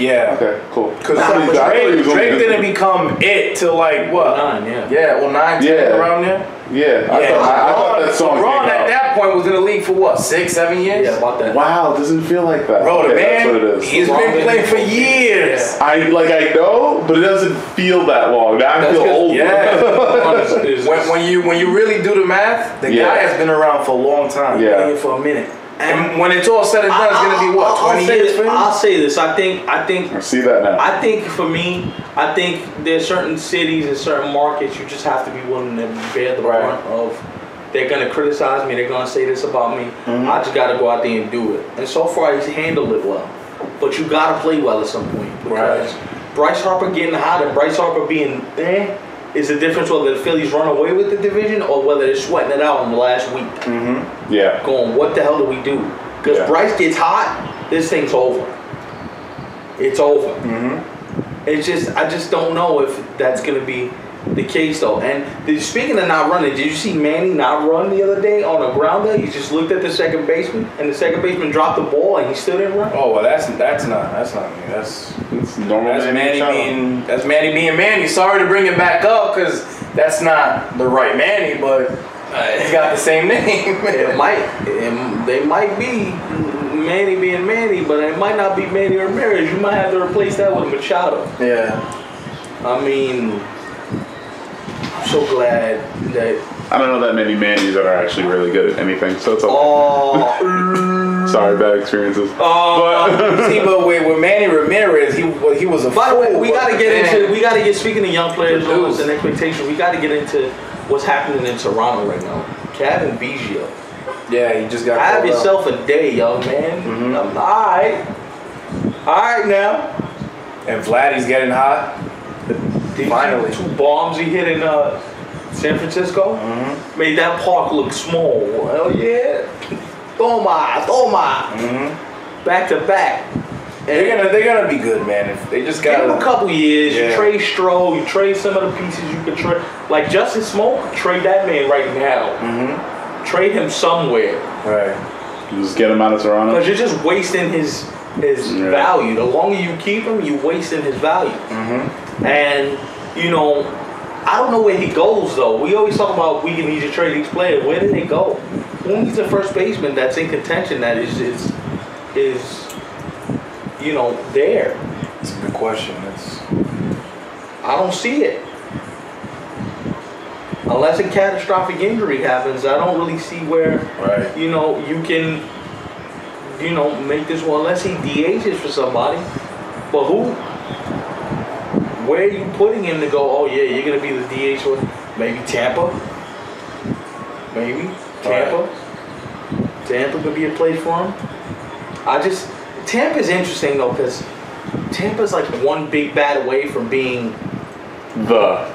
Yeah. Okay, cool. Because Drake didn't become it till like what? 9, yeah. Yeah, well, 9, 10 around there. Yeah, I thought that song. LeBron at that point was in the league for what, 6, 7 years? Yeah, about that. Wow, doesn't feel like that. Bro, the man, he's been playing for years. Yeah. I know, but it doesn't feel that long. Now I feel older. Yeah. when you really do the math, the guy has been around for a long time. Yeah, been here for a minute. And when it's all said and done, it's gonna be what, 20 years for him? I'll say this. I think. I see that now. I think for me, I think there's certain cities and certain markets you just have to be willing to bear the brunt of. They're gonna criticize me. They're gonna say this about me. Mm-hmm. I just gotta go out there and do it. And so far, he's handled it well. But you gotta play well at some point. Because Bryce Harper getting hot and Bryce Harper being there is the difference whether the Phillies run away with the division or whether they're sweating it out in the last week. Mm-hmm. Yeah. Going, what the hell do we do? Because Bryce gets hot, this thing's over. It's over. Mm-hmm. It's just, I just don't know if that's going to be the case, though. And speaking of not running, did you see Manny not run the other day on a grounder? He just looked at the second baseman, and the second baseman dropped the ball, and he still didn't run. Oh, well, that's not me. That's normal. That's Manny being Manny. Sorry to bring it back up, because that's not the right Manny, but he's got the same name. They might be Manny being Manny, but it might not be Manny Ramirez. You might have to replace that with Machado. Yeah. I mean, so glad that I don't know that many Mannies that are actually really good at anything, so it's okay. Sorry, bad experiences. But with Manny Ramirez, he was a. By the way, we gotta get speaking to young players and expectation. We gotta get into what's happening in Toronto right now. Kevin Biggio. Yeah, he just got. Have yourself a day, young man. Mm-hmm. I'm all right now. And Vladdy's getting hot. Finally, 2 bombs he hit in San Francisco made that park look small. Hell yeah, Toma, back to back. And they're gonna be good, man. If they just got a couple years. Yeah. You trade Stroh, you trade some of the pieces you could trade, like Justin Smoke. Trade that man right now. Mm-hmm. Trade him somewhere. Right. You just get him out of Toronto. Because you're just wasting his value. The longer you keep him, you're wasting his value. Mm-hmm. And, you know, I don't know where he goes, though. We always talk about we need to trade these players. Where did they go? Who needs a first baseman that's in contention that is you know, there? It's a good question. I don't see it. Unless a catastrophic injury happens, I don't really see where, you know, you can, you know, make this one. Unless he DHs for somebody. But who? Where are you putting him to go, oh, yeah, you're going to be the DH with maybe Tampa? Maybe. Tampa. Right. Tampa could be a place for him. Tampa's interesting, though, because Tampa's like one big bat away from being the one.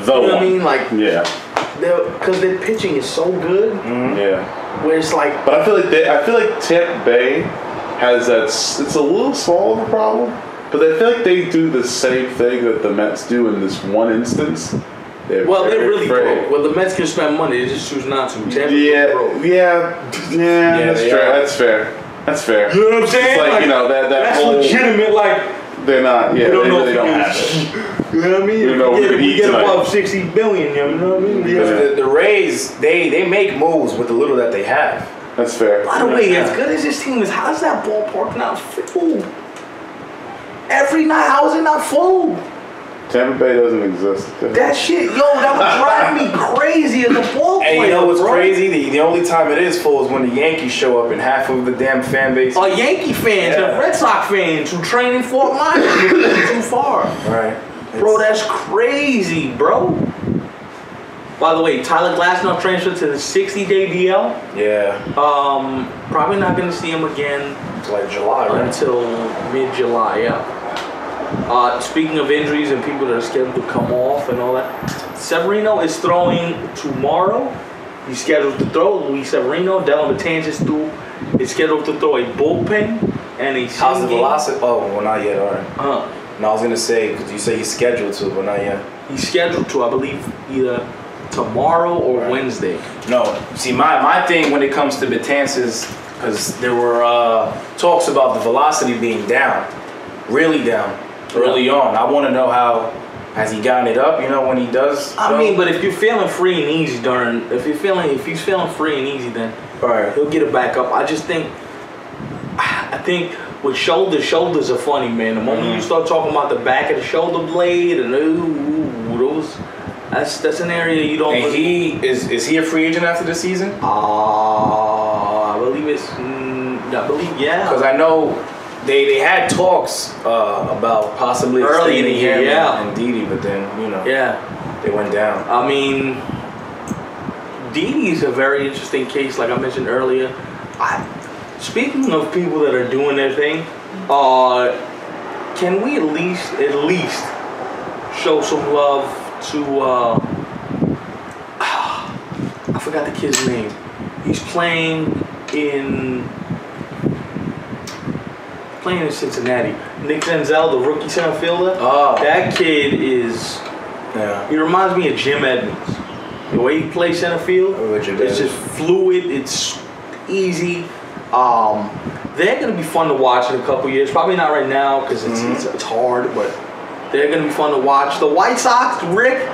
You know what I mean? Like, because their pitching is so good. Mm-hmm. Yeah. Where it's like. But I feel like Tampa Bay has that. It's a little small of a problem. But I feel like they do the same thing that the Mets do in this one instance. They're really broke. Well, the Mets can spend money; they just choose not to. That's fair. You know what I'm saying? It's like, you know, that's whole, legitimate. Like they're not. Yeah, they don't have it. You know what I mean? You get above $60 billion. You know what I mean? Because the Rays, they make moves with the little that they have. That's fair. By the way, as good as this team is, how's that ballpark now full? Every night, how is it not full? Tampa Bay doesn't exist. That shit, yo, that would drive me crazy as a ball player. And you know what's crazy? The only time it is full is when the Yankees show up and half of the damn fan base. Are Yankee fans and Red Sox fans who train in Fort Myers too far. Right. Bro, that's crazy, bro. By the way, Tyler Glasnow transferred to the 60-day DL. Yeah. Probably not going to see him again. Like July, right? Until mid-July, yeah. Speaking of injuries and people that are scheduled to come off and all that, Severino is throwing tomorrow. He's scheduled to throw. Luis Severino, Dellin Betances is scheduled to throw a bullpen and a single. How's the velocity? Oh, well, not yet, all right. No, I was going to say, because you say he's scheduled to, but not yet. He's scheduled to, I believe, either tomorrow or Wednesday? No. See, my thing when it comes to Betances is because there were talks about the velocity being down, really down, early on. I want to know how has he gotten it up? You know, when he does. I mean, but if you're feeling free and easy, if he's feeling free and easy, then right, he'll get it back up. I just think, with shoulders are funny, man. The moment you start talking about the back of the shoulder blade and those, that's an area you don't. And is he a free agent after the season? I believe it's. I believe because I know they had talks about possibly early in the year, and Didi, but then they went down. I mean, Didi's a very interesting case, like I mentioned earlier. Speaking of people that are doing their thing, can we at least show some love to I forgot the kid's name. He's playing in Cincinnati. Nick Senzel, the rookie center fielder. Oh, that kid is. Yeah. He reminds me of Jim Edmonds. The way he plays center field, it's just fluid. It's easy. They're gonna be fun to watch in a couple years. Probably not right now because it's hard, but they're gonna be fun to watch. The White Sox, Rick,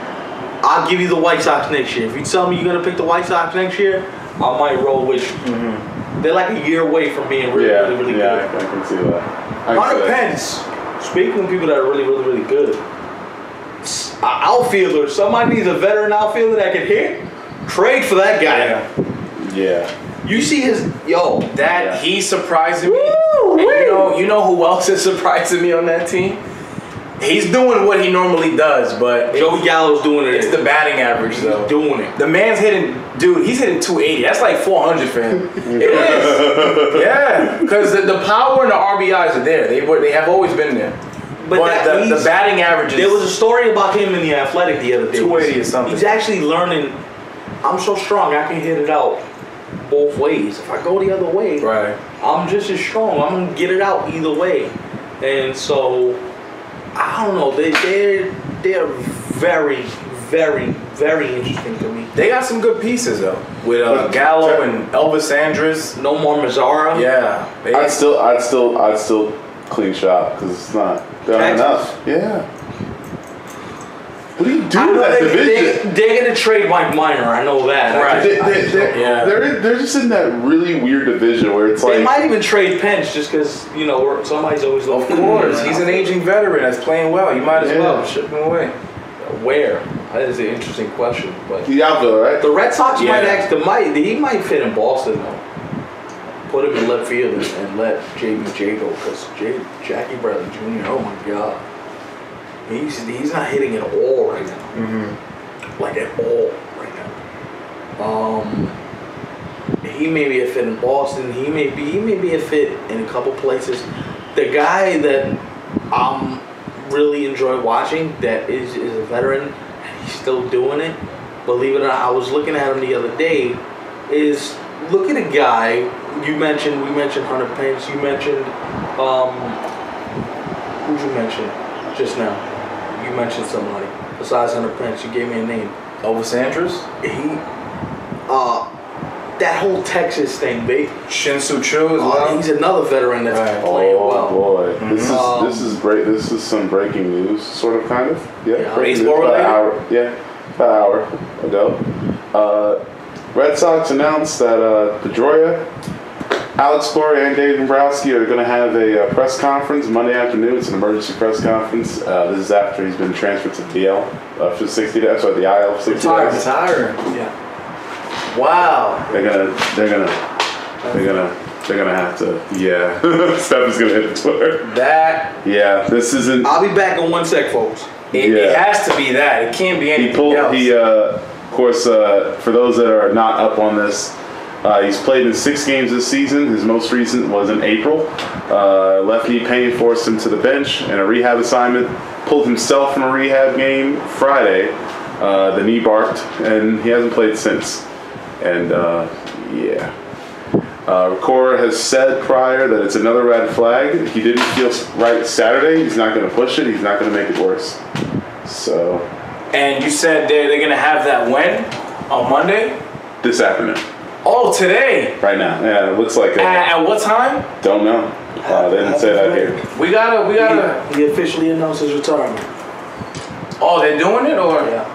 I'll give you the White Sox next year. If you tell me you're gonna pick the White Sox next year, I might roll with you. They're like a year away from being really, really good. I can see that. Hunter Pence. Speaking of people that are really, really, really good, an outfielder. Somebody needs a veteran outfielder that can hit. Trade for that guy. Yeah. You see his he surprising me. And you know who else is surprising me on that team? He's doing what he normally does, but Joey Gallo's doing it. It's the batting average though. He's doing it. The man's hitting, dude. He's hitting 280. That's like 400 for him. It is. Yeah, because the power and the RBIs are there. They have always been there. But the batting averages. There was a story about him in The Athletic the other day. 280 or something. He's actually learning. I'm so strong, I can hit it out both ways. If I go the other way, I'm just as strong. I'm gonna get it out either way. And so I don't know. They're very, very, very interesting to me. They got some good pieces though with Gallo and Elvis Andrus. No more Mazzara. Yeah, I'd still clean shop because it's not done enough. Yeah. What do you do with that division? They're going to trade Mike Minor. I know that. Right. They're just in that really weird division where it's they might even trade Pence just because, somebody's always looking. Of course. He's an aging veteran that's playing well. You might as well ship him away. Where? That is an interesting question. But the outfield, right? The Red Sox might he might fit in Boston, though. Put him in left field and let JBJ go because Jackie Bradley Jr., oh, my God. He's not hitting at all right now. Like at all right now. He may be a fit in Boston. He may be a fit in a couple places. The guy that I'm really enjoy watching that is a veteran and he's still doing it. Believe it or not, I was looking at him the other day. Look at a guy we mentioned Hunter Pence. You mentioned who'd you mention just now? You mentioned somebody besides Hunter Pence. You gave me a name. Elvis Andrus? That whole Texas thing, babe. Shin-Soo Cho as well. He's another veteran that's playing well. Oh, boy. This is great. This is some breaking news, sort of, kind of. Yeah, baseball related? About an hour ago. Red Sox announced that Pedroia, Alex Cora, and Dave Dombrowski are going to have a press conference Monday afternoon. It's an emergency press conference. This is after he's been transferred to DL for 60 days. Sorry, the IL for 60 days. Retiring. Yeah. Wow. They're gonna have to. Yeah. Stefan's gonna hit the Twitter. That. Yeah. This isn't. I'll be back in one sec, folks. It has to be that. It can't be anything else. Of course, for those that are not up on this. He's played in 6 games this season. His most recent was in April. Left knee pain forced him to the bench in a rehab assignment. Pulled himself from a rehab game Friday. The knee barked, and he hasn't played since. And, Cora has said prior that it's another red flag. He didn't feel right Saturday. He's not going to push it. He's not going to make it worse. So And you said they're going to have that when? On Monday? This afternoon. Oh, today? Right now. Yeah, it looks like it. At what time? Don't know. They didn't say that here. We gotta. He officially announced his retirement. Oh, they're doing it, or? Yeah.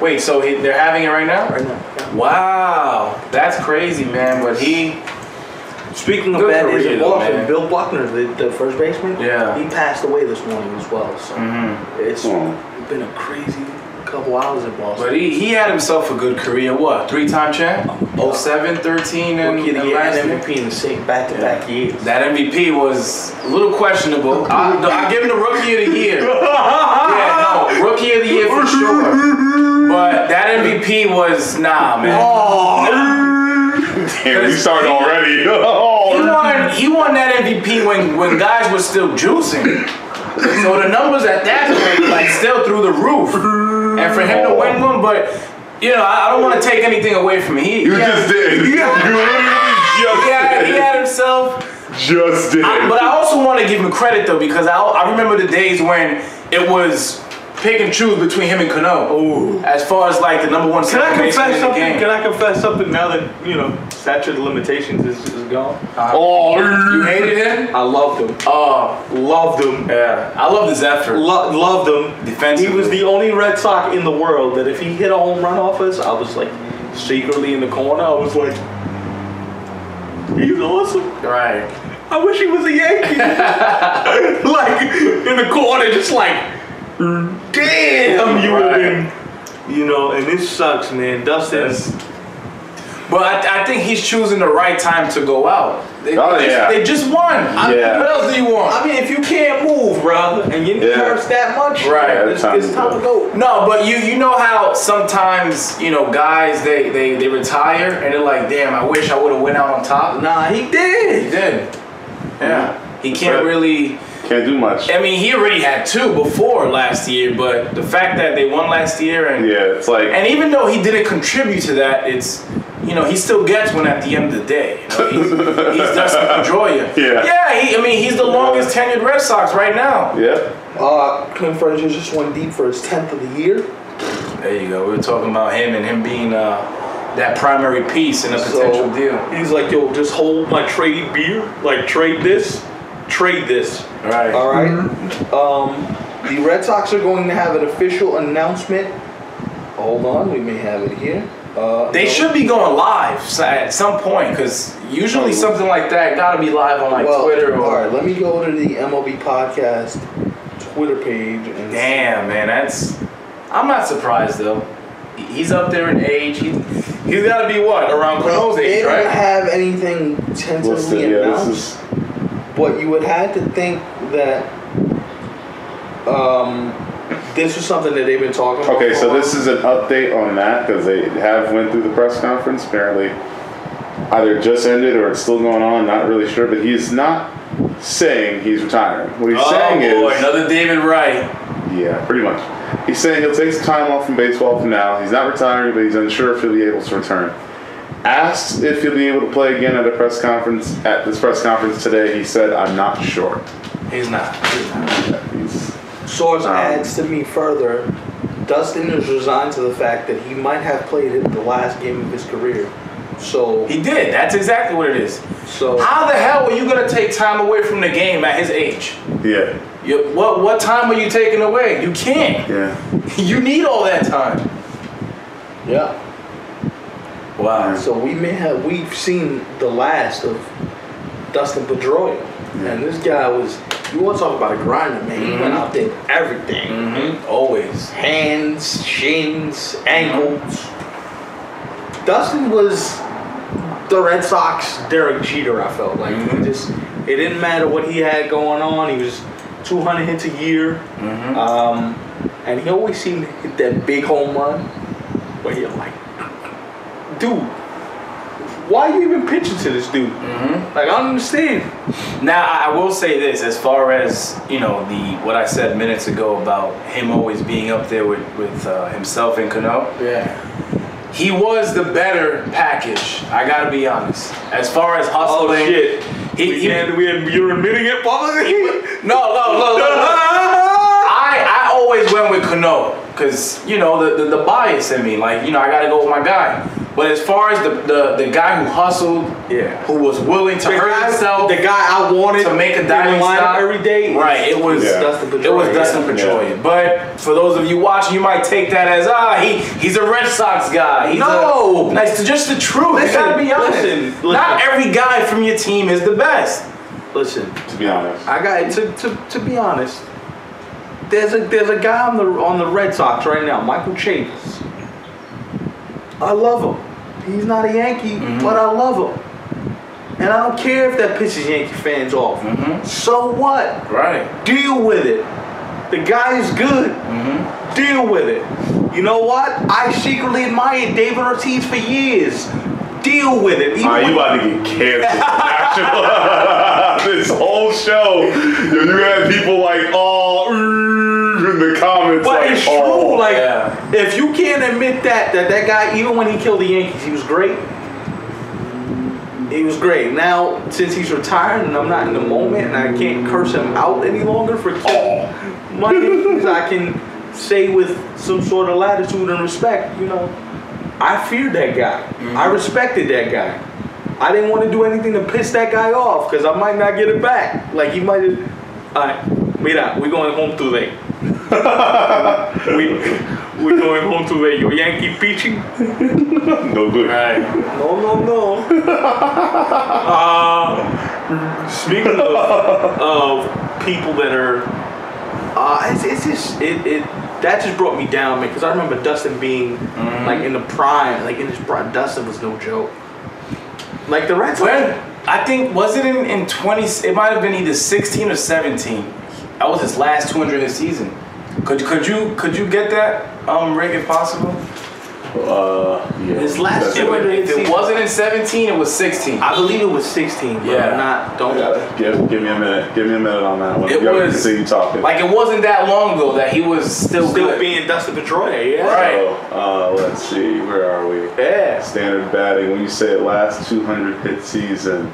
Wait, so they're having it right now? Right now. Yeah. Wow. That's crazy, man. But he... Speaking of bad days and Boston, Bill Buckner, the first baseman, yeah, he passed away this morning as well. So it's been a crazy couple hours in Boston. But he had himself a good career. What, 3-time champ? 07, 13, and the last MVP in the same back-to-back years. That MVP was a little questionable. I give him the Rookie of the Year. Rookie of the Year for sure. But that MVP was Damn, you started already. He won that MVP when guys were still juicing. So the numbers at that point, like, still through the roof. And for him to win one, but, you know, I don't want to take anything away from him. He had himself. Just did. But I also want to give him credit, though, because I remember the days when it was pick and choose between him and Cano. Ooh. As far as like the number one. Can I confess something now that, you know, statute of limitations is gone? You hated him? I loved him. Loved him. Yeah. I loved his effort. Loved him. Defensively. He was the only Red Sox in the world that if he hit a home run off us, I was like secretly in the corner. I was like, he's awesome. Right. I wish he was a Yankee. Like in the corner, just like. Damn, you would've been, you know, and it sucks, man. Dustin. But I think he's choosing the right time to go out. They just won. What else do you want? I mean, if you can't move, bro, and you nerves that much, right? It's time to go. No, but you know how sometimes, you know, guys they retire and they're like, damn, I wish I would have went out on top. Nah, he did. He did. Yeah, he can't really. Can't do much. I mean, he already had 2 before last year, but the fact that they won last year and it's like, and even though he didn't contribute to that, it's, you know, he still gets one at the end of the day. You know, he's Dustin Pedroia. Yeah. Yeah. He's the longest tenured Red Sox right now. Yeah. Clint Frazier just went deep for his 10th of the year. There you go. We were talking about him and him being that primary piece in a potential deal. He's like, yo, just hold my trade beer. Like trade this. Right. All right. The Red Sox are going to have an official announcement. Hold on, we may have it here. They should be going live at some point, because usually something like that gotta be live on Twitter. Or... All right, let me go to the MLB podcast Twitter page. And damn, man, I'm not surprised though. He's up there in age. He's gotta be around Cano's age, right? They don't have anything tentatively announced. But you would have to think that this was something that they've been talking about. Okay, so this is an update on that, because they have went through the press conference. Apparently, either just ended or it's still going on. Not really sure, but he's not saying he's retiring. What he's saying is another David Wright. Yeah, pretty much. He's saying he'll take some time off from baseball for now. He's not retiring, but he's unsure if he'll be able to return. Asked if he'll be able to play again at this press conference today, he said, I'm not sure. He's not. Yeah, source adds to me further, Dustin is resigned to the fact that he might have played it the last game of his career. So he did. That's exactly what it is. So how the hell are you gonna take time away from the game at his age? Yeah. What time are you taking away? You can't. Yeah. You need all that time. Yeah. Wow. So we've seen the last of Dustin Pedroia. Yeah. And this guy you want to talk about a grinder, man. He went out there everything. Mm-hmm. Always. Hands, shins, ankles. Mm-hmm. Dustin was the Red Sox Derek Jeter, I felt like. Mm-hmm. It didn't matter what he had going on. He was 200 hits a year. Mm-hmm. And he always seemed to hit that big home run where you're like, dude, why are you even pitching to this dude? Mm-hmm. Like, I don't understand. Now, I will say this, as far as, you know, what I said minutes ago about him always being up there with himself and Cano. Yeah. He was the better package, I gotta be honest. As far as hustling. Oh, shit. You're admitting it publicly? No. always went with Cano because, you know, the bias in me. Like, you know, I got to go with my guy. But as far as the guy who hustled, yeah, who was willing to hurt himself, the guy I wanted to make a diving stop every day, right? It was Dustin Pedroia. Yeah. But for those of you watching, you might take that as he's a Red Sox guy. He's no, that's just the truth. Listen, you gotta be honest. Not every guy from your team is the best. Listen, to be honest, I got to be honest. There's a guy on the Red Sox right now, Michael Chavis. I love him. He's not a Yankee, but I love him. And I don't care if that pisses Yankee fans off. So what? Right. Deal with it. The guy is good. Deal with it. You know what? I secretly admired David Ortiz for years. Deal with it. All right, you about to get canceled. This whole show, you got people like, in the comments. But like, it's true. Like, if you can't admit that guy, even when he killed the Yankees, he was great. He was great. Now, since he's retired and I'm not in the moment and I can't curse him out any longer for money, I can say with some sort of latitude and respect, you know, I feared that guy. I respected that guy. I didn't want to do anything to piss that guy off because I might not get it back. Like, he might have. All right, mira, we're going home too late. We're going home to where your Yankee peachy. No good. Right. No. Speaking of people that are, it's just that just brought me down, man. Because I remember Dustin being like in the prime, like in his prime. Dustin was no joke. Like the Reds. I think was it in 20? It might have been either 16 or 17. That was his last 200 of the season. Could you get that, Rick, if possible? Yeah. His last 200. If it wasn't in 17, it was 16. I believe it was 16. But yeah. Give me a minute. Give me a minute on that one. It was. See you talking. Like it wasn't that long ago that he was still being Dustin Pedroia. Yeah. Right. So, let's see. Where are we? Yeah. Standard batting. When you said last 200 hit season.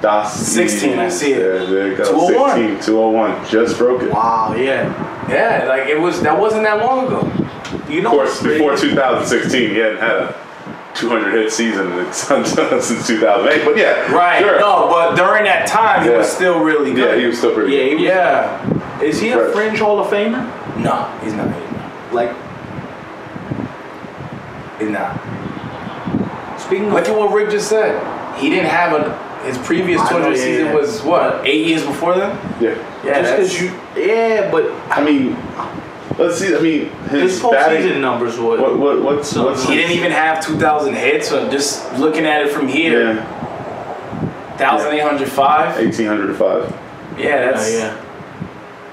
16, I see it. There you go. 201. 201. Just broke it. Wow, yeah. Yeah, like it was, that wasn't that long ago. You know, of course, before 2016, he hadn't had a 200 hit season since 2008, but yeah. Right, sure. No, but during that time, he was still really good. Yeah, he was still pretty good. Yeah. Is he a fringe Hall of Famer? No, he's not. Like, he's not. Speaking of. Look at what Rick just said. He didn't have a. His previous 200 season was what, 8 years before then? Yeah. Yeah. Just because you. Yeah, but I mean, let's see. I mean, his postseason numbers were. What's he didn't even have 2,000 hits. So just looking at it from here, 1,805. 1,805. Yeah, that's.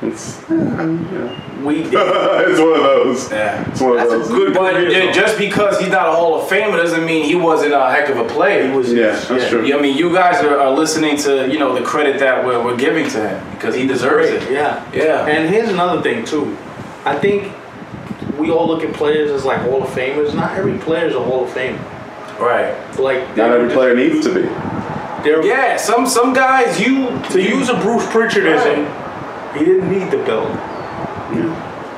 It's. I mean, We did. It's one of those. Yeah. It's one of those. Good but just because he's not a Hall of Famer doesn't mean he wasn't a heck of a player. He was. That's true. I mean, you guys are listening to, you know, the credit that we're giving to him because he deserves it. Yeah. Yeah. And here's another thing too. I think we all look at players as like Hall of Famers. Not every player is a Hall of Famer. Right. Like not every player needs to be. Yeah. Some guys use a Bruce Prichardism. Right. He didn't need the belt.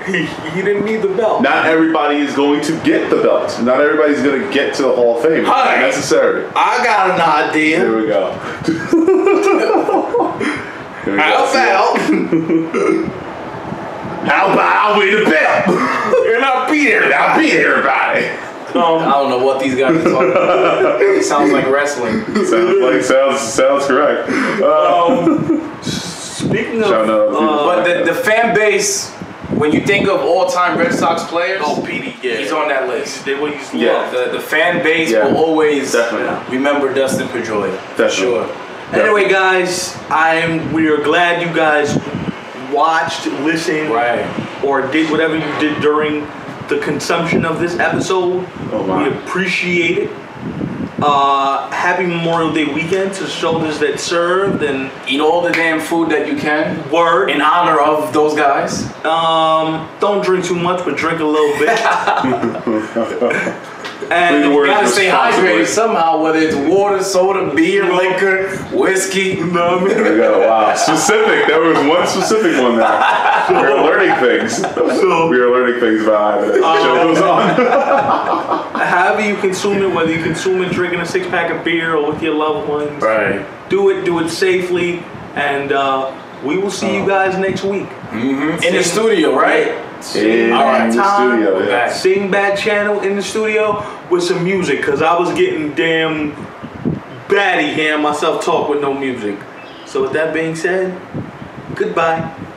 He didn't need the belt. Not everybody is going to get the belt. Not everybody's going to get to the Hall of Fame. Not necessarily. I got an idea. Here we go. I'll win the belt. And I'll beat everybody. I don't know what these guys are talking about. It sounds like wrestling. Sounds correct. Speaking of, but the fan base, when you think of all-time Red Sox players, he's on that list. They will use the fan base will always remember Dustin Pedroia. For sure. Anyway, guys, we are glad you guys watched, listened, or did whatever you did during the consumption of this episode. Oh, wow. We appreciate it. Happy Memorial Day weekend to soldiers that served, and eat all the damn food that you can. Word. In honor of those guys. Don't drink too much, but drink a little bit. And you gotta stay hydrated somehow, whether it's water, soda, beer, liquor, whiskey. You know what I mean? There we go. Wow. Specific. There was one specific one there. We're learning things. We are learning things about how the show goes on. However you consume it, whether you consume it drinking a six-pack of beer or with your loved ones. Right. Do it safely, and we will see you guys next week. Mm-hmm. In the studio, right? In the studio, yeah. Sing Bad Channel in the studio with some music, because I was getting damn batty hearing myself talk with no music. So with that being said, goodbye.